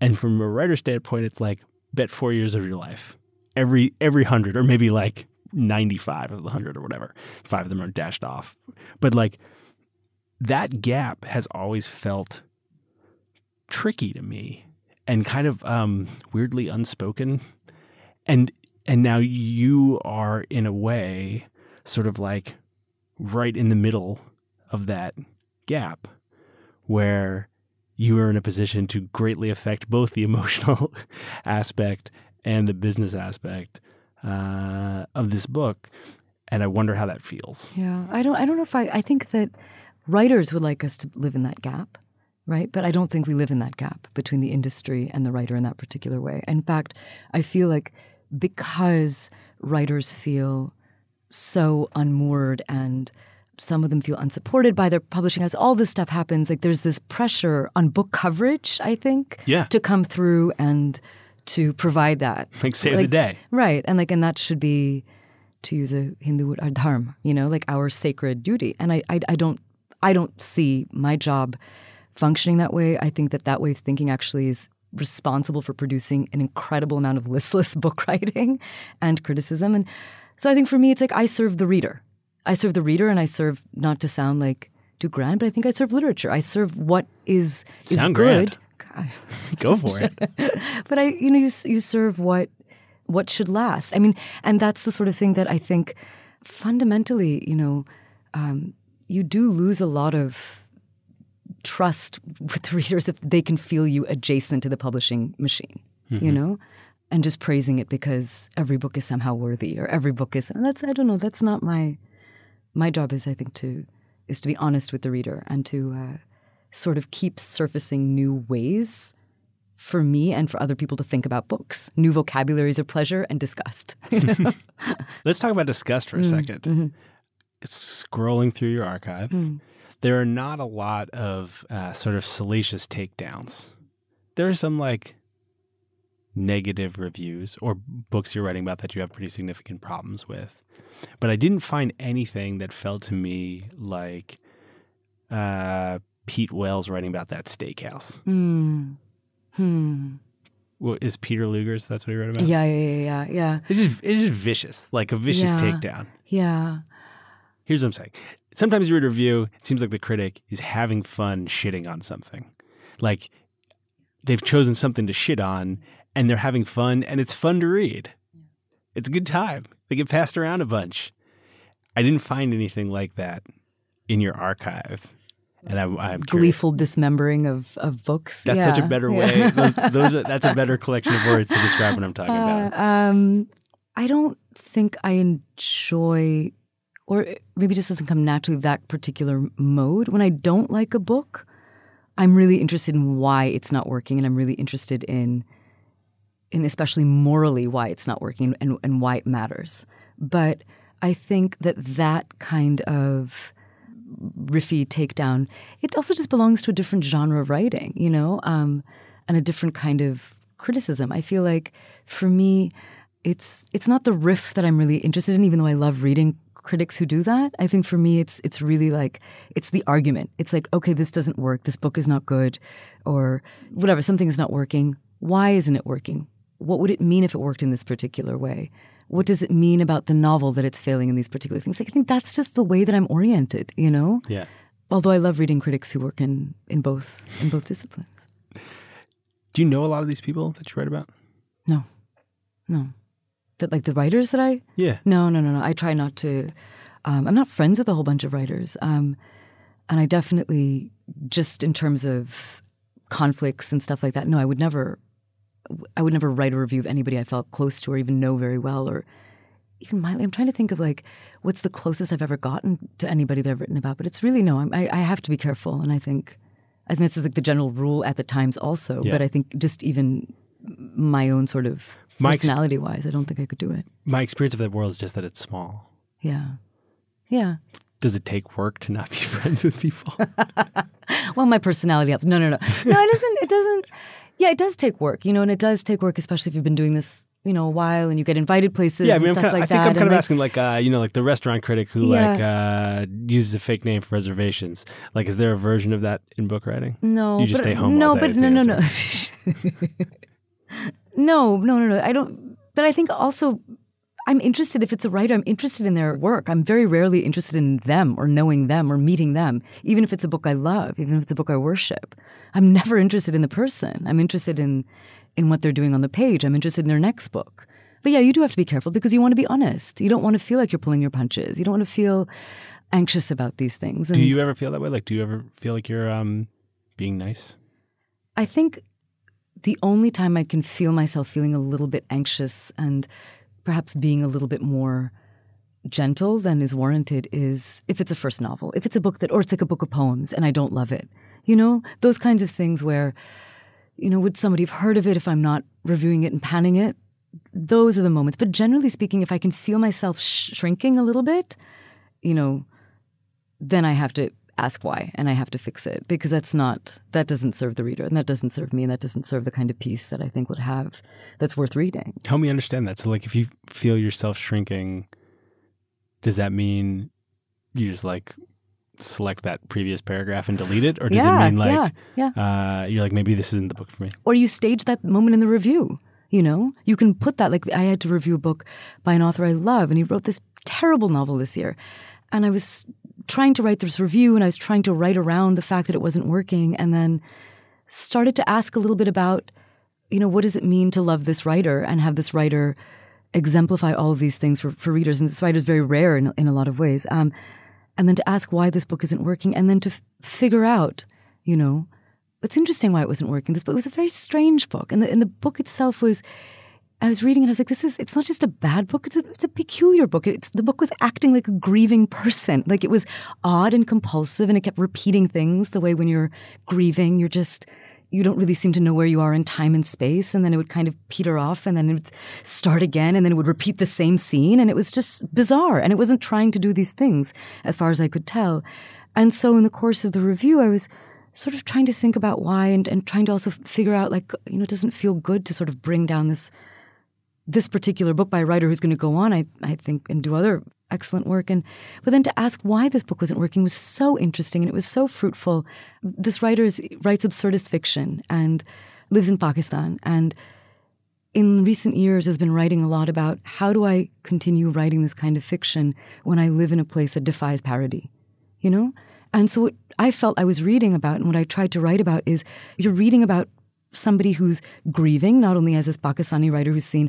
And from a writer's standpoint, it's like bet four years of your life. Every every one hundred, or maybe like ninety-five of the one hundred or whatever. Five of them are dashed off. But like that gap has always felt tricky to me and kind of um, weirdly unspoken. And and now you are, in a way, sort of like right in the middle of that gap where you are in a position to greatly affect both the emotional aspect and the business aspect uh, of this book. And I wonder how that feels. Yeah, I don't I don't know if I, I think that writers would like us to live in that gap, right? But I don't think we live in that gap between the industry and the writer in that particular way. In fact, I feel like because writers feel so unmoored and some of them feel unsupported by their publishing house, all this stuff happens. Like there's this pressure on book coverage, I think, yeah. to come through and to provide that. Like save like, the day. Right. And like, and that should be, to use a Hindu word, our dharma, you know, like our sacred duty. And I, I, I don't, I don't see my job functioning that way. I think that that way of thinking actually is responsible for producing an incredible amount of listless book writing and criticism. And so I think for me, it's like I serve the reader. I serve the reader and I serve, not to sound like too grand, but I think I serve literature. I serve what is, is sound good. Grand. Go for it. But I, you know, you, you serve what what should last. I mean, and that's the sort of thing that I think fundamentally, you know, um, you do lose a lot of trust with the readers if they can feel you adjacent to the publishing machine, mm-hmm. you know? And just praising it because every book is somehow worthy, or every book is, and that's, I don't know, that's not my, my job is, I think, to, is to be honest with the reader and to uh, sort of keep surfacing new ways for me and for other people to think about books, new vocabularies of pleasure and disgust. You know? Let's talk about disgust for a mm, second. Mm-hmm. It's scrolling through your archive. Mm. There are not a lot of uh, sort of salacious takedowns. There are some like negative reviews or books you're writing about that you have pretty significant problems with. But I didn't find anything that felt to me like uh, Pete Wells writing about that steakhouse. Mm. Hmm. Well, is Peter Luger's, that's what he wrote about? Yeah, yeah, yeah, yeah. yeah. It's, just, it's just vicious, like a vicious yeah. takedown. Yeah. Here's what I'm saying. Sometimes you read a review, it seems like the critic is having fun shitting on something. Like they've chosen something to shit on and they're having fun, and it's fun to read. It's a good time. They get passed around a bunch. I didn't find anything like that in your archive, and I, I'm curious. Gleeful dismembering of, of books. That's yeah. such a better way. Yeah. those, those are, that's a better collection of words to describe what I'm talking uh, about. Um, I don't think I enjoy, or maybe it just doesn't come naturally, that particular mode. When I don't like a book, I'm really interested in why it's not working, and I'm really interested in and especially morally why it's not working and, and why it matters. But I think that that kind of riffy takedown, it also just belongs to a different genre of writing, you know, um, and a different kind of criticism. I feel like for me, it's it's not the riff that I'm really interested in, even though I love reading critics who do that. I think for me, it's it's really like, it's the argument. It's like, okay, this doesn't work. This book is not good, or whatever, something is not working. Why isn't it working? What would it mean if it worked in this particular way? what does it mean about the novel that it's failing in these particular things? Like, I think that's just the way that I'm oriented, you know? Yeah. Although I love reading critics who work in, in both in both disciplines. Do you know a lot of these people that you write about? No. No. That, like, the writers that I... Yeah. No, no, no, no. I try not to... Um, I'm not friends with a whole bunch of writers. Um, and I definitely, just in terms of conflicts and stuff like that, no, I would never... I would never write a review of anybody I felt close to or even know very well, or even mildly. I'm trying to think of, like, what's the closest I've ever gotten to anybody that I've written about. But it's really, no, I'm, I, I have to be careful. And I think, I think this is like the general rule at the Times also. Yeah. But I think just even my own sort of my personality-wise, ex- I don't think I could do it. My experience of that world is just that it's small. Yeah. Yeah. Does it take work to not be friends with people? Well, my personality helps. No, no, no. No, it doesn't. It doesn't. Yeah, it does take work, you know, and it does take work, especially if you've been doing this, you know, a while and you get invited places yeah, I mean, and stuff kinda, like that. I think that. I'm kind and of like, asking, like, uh, you know, like the restaurant critic who, yeah. like, uh, uses a fake name for reservations. Like, is there a version of that in book writing? No. You just but, stay home no, all day. But, no, no, no, no. No, no, no, no. I don't. But I think also I'm interested, if it's a writer, I'm interested in their work. I'm very rarely interested in them or knowing them or meeting them, even if it's a book I love, even if it's a book I worship. I'm never interested in the person. I'm interested in, in what they're doing on the page. I'm interested in their next book. But yeah, you do have to be careful because you want to be honest. You don't want to feel like you're pulling your punches. You don't want to feel anxious about these things. And do you ever feel that way? Like, do you ever feel like you're um, being nice? I think the only time I can feel myself feeling a little bit anxious and perhaps being a little bit more gentle than is warranted is if it's a first novel, if it's a book that, or it's like a book of poems and I don't love it. You know, those kinds of things where, you know, would somebody have heard of it if I'm not reviewing it and panning it? Those are the moments. But generally speaking, if I can feel myself sh- shrinking a little bit, you know, then I have to ask why and I have to fix it, because that's not, that doesn't serve the reader and that doesn't serve me and that doesn't serve the kind of piece that I think would have, that's worth reading. Help me understand that. So, like, if you feel yourself shrinking, does that mean you just, like, select that previous paragraph and delete it? Or does yeah, it mean like, yeah, yeah. Uh, you're like, maybe this isn't the book for me? Or you stage that moment in the review, you know? You can put that, like, I had to review a book by an author I love and he wrote this terrible novel this year. And I was trying to write this review and I was trying to write around the fact that it wasn't working, and then started to ask a little bit about, you know, what does it mean to love this writer and have this writer exemplify all of these things for, for readers? And this writer is very rare in, in a lot of ways. Um, and then to ask why this book isn't working, and then to f- figure out, you know, it's interesting why it wasn't working. This book was a very strange book. And the, and the book itself was... I was reading it, I was like, this is, it's not just a bad book, it's a, it's a peculiar book. It's, the book was acting like a grieving person. Like, it was odd and compulsive, and it kept repeating things the way when you're grieving, you're just, you don't really seem to know where you are in time and space, and then it would kind of peter off, and then it would start again, and then it would repeat the same scene, and it was just bizarre, and it wasn't trying to do these things, as far as I could tell. And so in the course of the review, I was sort of trying to think about why, and, and trying to also figure out, like, you know, it doesn't feel good to sort of bring down this this particular book by a writer who's going to go on, I, I think, and do other excellent work. And but then to ask why this book wasn't working was so interesting, and it was so fruitful. This writer is, writes absurdist fiction and lives in Pakistan, and in recent years has been writing a lot about, how do I continue writing this kind of fiction when I live in a place that defies parody, you know? And so what I felt I was reading about and what I tried to write about is, you're reading about somebody who's grieving, not only as this Pakistani writer who's seen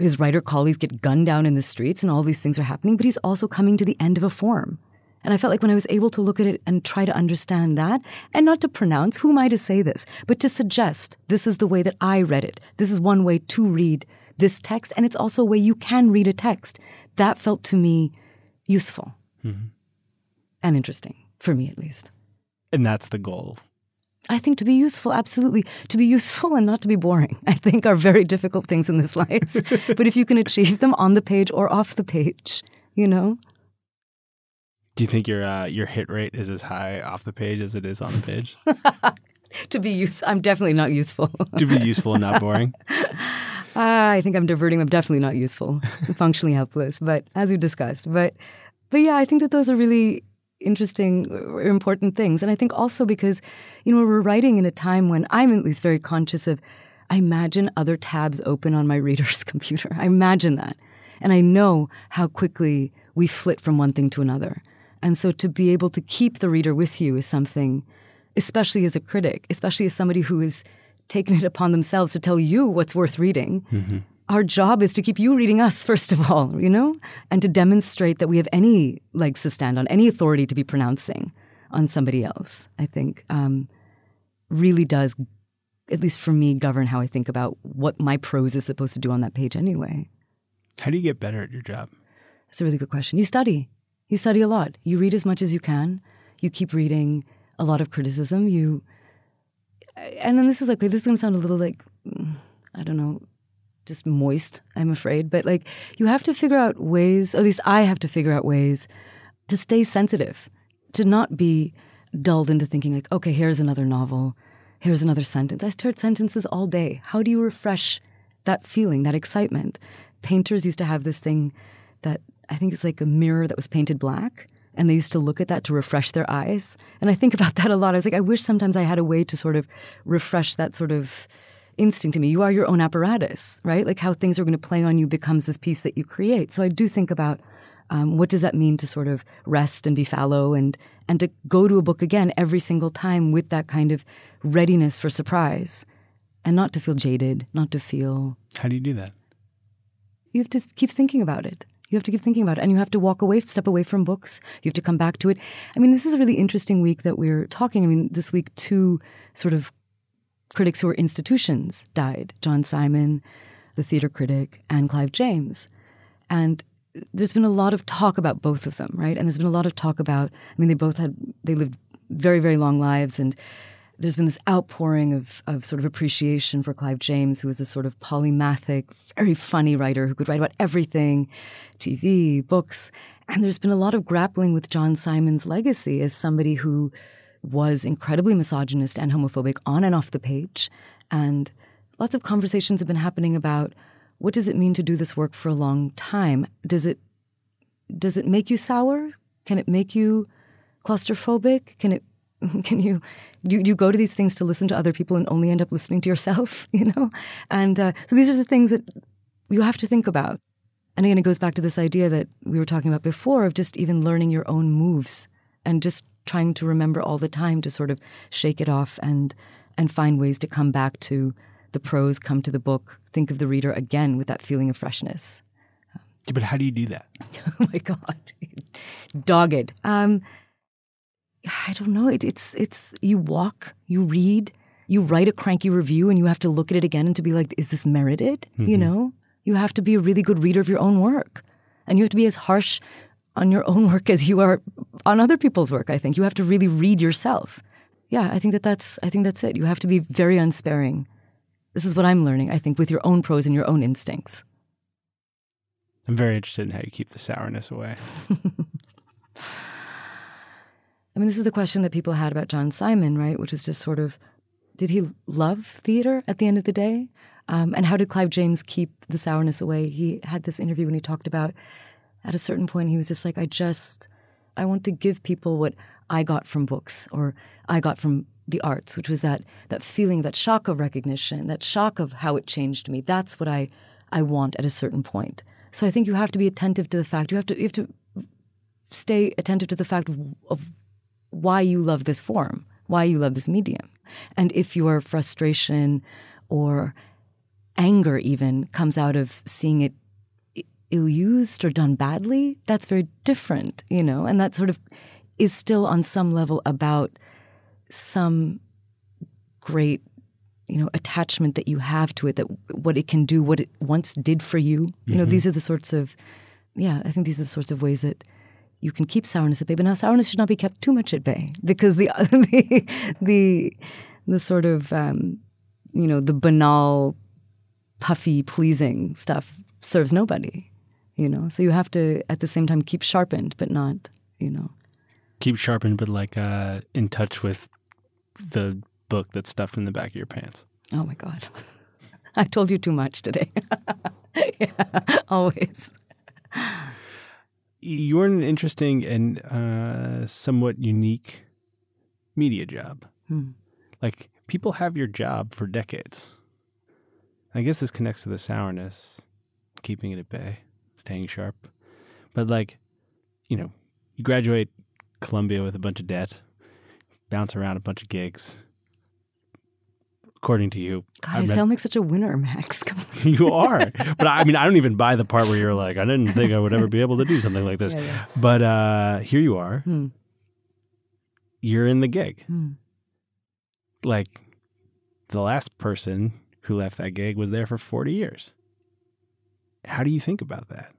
his writer colleagues get gunned down in the streets and all these things are happening, but he's also coming to the end of a form. And I felt like when I was able to look at it and try to understand that, and not to pronounce, who am I to say this, but to suggest this is the way that I read it. This is one way to read this text, and it's also a way you can read a text. That felt to me useful mm-hmm. and interesting, for me at least. And that's the goal. I think to be useful, absolutely. To be useful and not to be boring, I think, are very difficult things in this life. But if you can achieve them on the page or off the page, you know? Do you think your uh, your hit rate is as high off the page as it is on the page? To be useful, I'm definitely not useful. To be useful and not boring? uh, I think I'm diverting. I'm definitely not useful. I'm functionally helpless, but as we discussed. But, but yeah, I think that those are really interesting, important things. And I think also because, you know, we're writing in a time when I'm at least very conscious of, I imagine other tabs open on my reader's computer. I imagine that. And I know how quickly we flit from one thing to another. And so to be able to keep the reader with you is something, especially as a critic, especially as somebody who is taken it upon themselves to tell you what's worth reading. Mm-hmm. Our job is to keep you reading us, first of all, you know, and to demonstrate that we have any legs to stand on, any authority to be pronouncing on somebody else, I think, um, really does, at least for me, govern how I think about what my prose is supposed to do on that page anyway. How do you get better at your job? That's a really good question. You study. You study a lot. You read as much as you can. You keep reading a lot of criticism. You, and then this is like, this is going to sound a little like, I don't know, just moist, I'm afraid. But like, you have to figure out ways, at least I have to figure out ways to stay sensitive, to not be dulled into thinking like, okay, here's another novel, here's another sentence. I start sentences all day. How do you refresh that feeling, that excitement? Painters used to have this thing that I think it's like a mirror that was painted black, and they used to look at that to refresh their eyes. And I think about that a lot. I was like, I wish sometimes I had a way to sort of refresh that sort of instinct to me. You are your own apparatus, right? Like how things are going to play on you becomes this piece that you create. So I do think about um, what does that mean to sort of rest and be fallow and and to go to a book again every single time with that kind of readiness for surprise and not to feel jaded, not to feel... How do you do that? You have to keep thinking about it. You have to keep thinking about it. And you have to walk away, step away from books. You have to come back to it. I mean, this is a really interesting week that we're talking. I mean, this week, two sort of critics who are institutions died. John Simon, the theater critic, and Clive James. And there's been a lot of talk about both of them, right? And there's been a lot of talk about, I mean, they both had, they lived very, very long lives. And there's been this outpouring of of sort of appreciation for Clive James, who was a sort of polymathic, very funny writer who could write about everything, T V, books. And there's been a lot of grappling with John Simon's legacy as somebody who was incredibly misogynist and homophobic on and off the page. And lots of conversations have been happening about what does it mean to do this work for a long time? Does it does it make you sour? Can it make you claustrophobic? Can it Can you do, do you go to these things to listen to other people and only end up listening to yourself, you know? And uh, so these are the things that you have to think about. And again, it goes back to this idea that we were talking about before of just even learning your own moves and just trying to remember all the time to sort of shake it off and and find ways to come back to the prose, come to the book, think of the reader again with that feeling of freshness. Yeah, but how do you do that? Oh, my God. Dogged. Um I don't know. It, it's it's you walk, you read, you write a cranky review, and you have to look at it again and to be like, is this merited? Mm-hmm. You know, you have to be a really good reader of your own work, and you have to be as harsh on your own work as you are on other people's work. I think you have to really read yourself. Yeah, I think that that's I think that's it. You have to be very unsparing. This is what I'm learning, I think, with your own prose and your own instincts. I'm very interested in how you keep the sourness away. I mean, this is the question that people had about John Simon, right? Which is just sort of, did he love theater at the end of the day? Um, and how did Clive James keep the sourness away? He had this interview when he talked about, at a certain point, he was just like, I just, I want to give people what I got from books or I got from the arts, which was that that feeling, that shock of recognition, that shock of how it changed me. That's what I, I want at a certain point. So I think you have to be attentive to the fact, you have to, you have to stay attentive to the fact of, of why you love this form, why you love this medium. And if your frustration or anger even comes out of seeing it ill-used or done badly, that's very different, you know, and that sort of is still on some level about some great, you know, attachment that you have to it, that what it can do, what it once did for you. Mm-hmm. You know, these are the sorts of, yeah, I think these are the sorts of ways that you can keep sourness at bay, but now sourness should not be kept too much at bay because the the the, the sort of um, you know the banal, puffy, pleasing stuff serves nobody, you know. So you have to at the same time keep sharpened, but not you know. Keep sharpened, but like uh, in touch with the book that's stuffed in the back of your pants. Oh my God, I told you too much today. Yeah, always. You're in an interesting and uh, somewhat unique media job. Hmm. Like, people have your job for decades. I guess this connects to the sourness, keeping it at bay. staying sharp. But like, you know, you graduate Columbia with a bunch of debt, bounce around a bunch of gigs. According to you, God, I, I sound like such a winner, Max. Come on. You are, but I mean, I don't even buy the part where you're like, I didn't think I would ever be able to do something like this. Yeah, yeah. But uh, here you are. Hmm. You're in the gig. Hmm. Like the last person who left that gig was there for forty years. How do you think about that?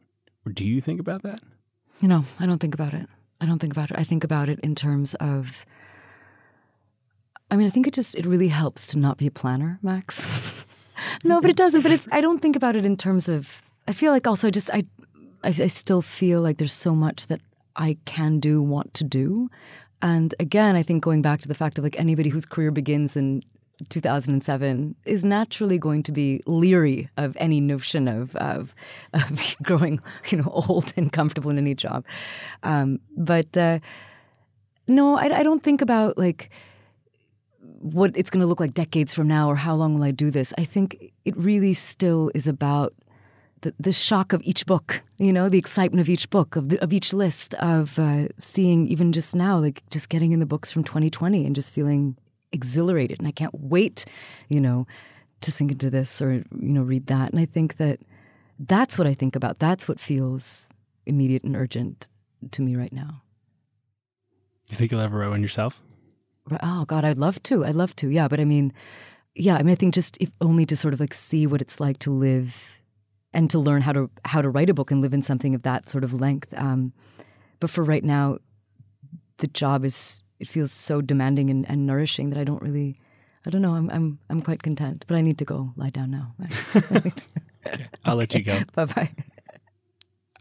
Or do you think about that? You know, I don't think about it. I don't think about it. I think about it in terms of, I mean, I think it just, it really helps to not be a planner, Max. No, but it doesn't. But it's, I don't think about it in terms of, I feel like also just, I, I, I still feel like there's so much that I can do, want to do. And again, I think going back to the fact of like anybody whose career begins in two thousand seven is naturally going to be leery of any notion of of, of growing, you know, old and comfortable in any job. Um, but uh, no, I, I don't think about like what it's going to look like decades from now or how long will I do this. I think it really still is about the, the shock of each book, you know, the excitement of each book, of the, of each list, of uh, seeing even just now, like just getting in the books from twenty twenty and just feeling exhilarated. And I can't wait, you know, to sink into this or, you know, read that. And I think that that's what I think about. That's what feels immediate and urgent to me right now. You think you'll ever write one yourself? Oh, God, I'd love to. I'd love to. Yeah. But I mean, yeah, I mean, I think just if only to sort of like see what it's like to live and to learn how to how to write a book and live in something of that sort of length. Um, but for right now, the job is, it feels so demanding and, and nourishing that I don't really, I don't know, I'm I'm I'm quite content. But I need to go lie down now. Okay, I'll let okay. you go. Bye-bye.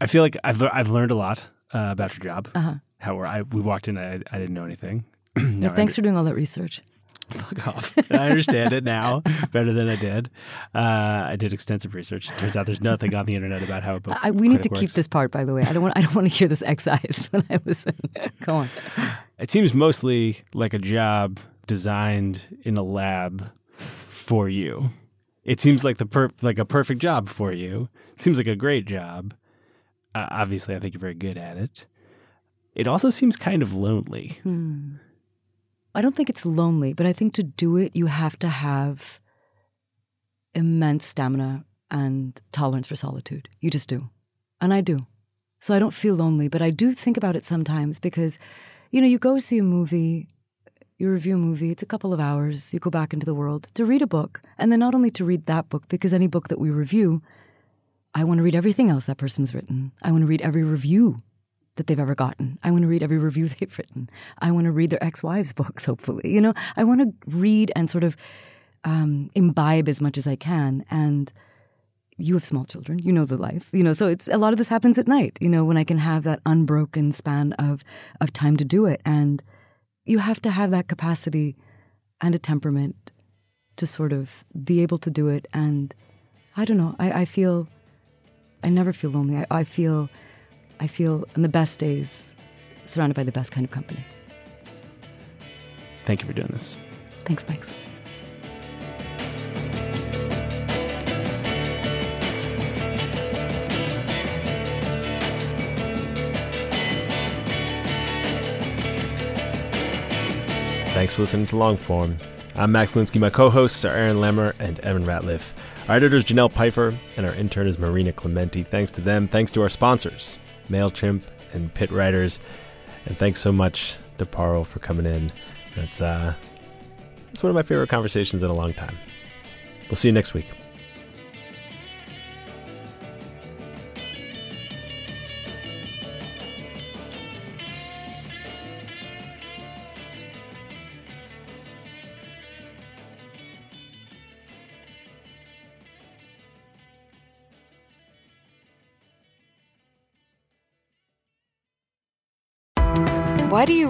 I feel like I've I've learned a lot uh, about your job. Uh-huh. How we're, I, we walked in, I, I didn't know anything. No, thanks for doing all that research. Fuck off. I understand it now better than I did. Uh, I did extensive research. It turns out there's nothing on the internet about how a book I, we need to works. Keep this part, by the way. I don't want I don't want to hear this excised when I listen. Go on. It seems mostly like a job designed in a lab for you. It seems like the per- like a perfect job for you. It seems like a great job. Uh, obviously, I think you're very good at it. It also seems kind of lonely. Hmm. I don't think it's lonely, but I think to do it, you have to have immense stamina and tolerance for solitude. You just do. And I do. So I don't feel lonely, but I do think about it sometimes because, you know, you go see a movie, you review a movie, it's a couple of hours, you go back into the world to read a book. And then not only to read that book, because any book that we review, I want to read everything else that person's written. I want to read every review that they've ever gotten. I want to read every review they've written. I want to read their ex-wives' books, hopefully. You know, I want to read and sort of um, imbibe as much as I can. And you have small children, you know the life, you know, so it's a lot of this happens at night, you know, when I can have that unbroken span of, of time to do it. And you have to have that capacity and a temperament to sort of be able to do it. And I don't know, I, I feel, I never feel lonely. I, I feel... I feel on the best days surrounded by the best kind of company. Thank you for doing this. Thanks, Max. Thanks for listening to Longform. I'm Max Linsky. My co-hosts are Aaron Lammer and Evan Ratliff. Our editor is Janelle Pfeiffer, and our intern is Marina Clementi. Thanks to them. Thanks to our sponsors, Mailchimp and Pitt Writers, and thanks so much to Parul for coming in. That's uh, that's one of my favorite conversations in a long time. We'll see you next week. Why do you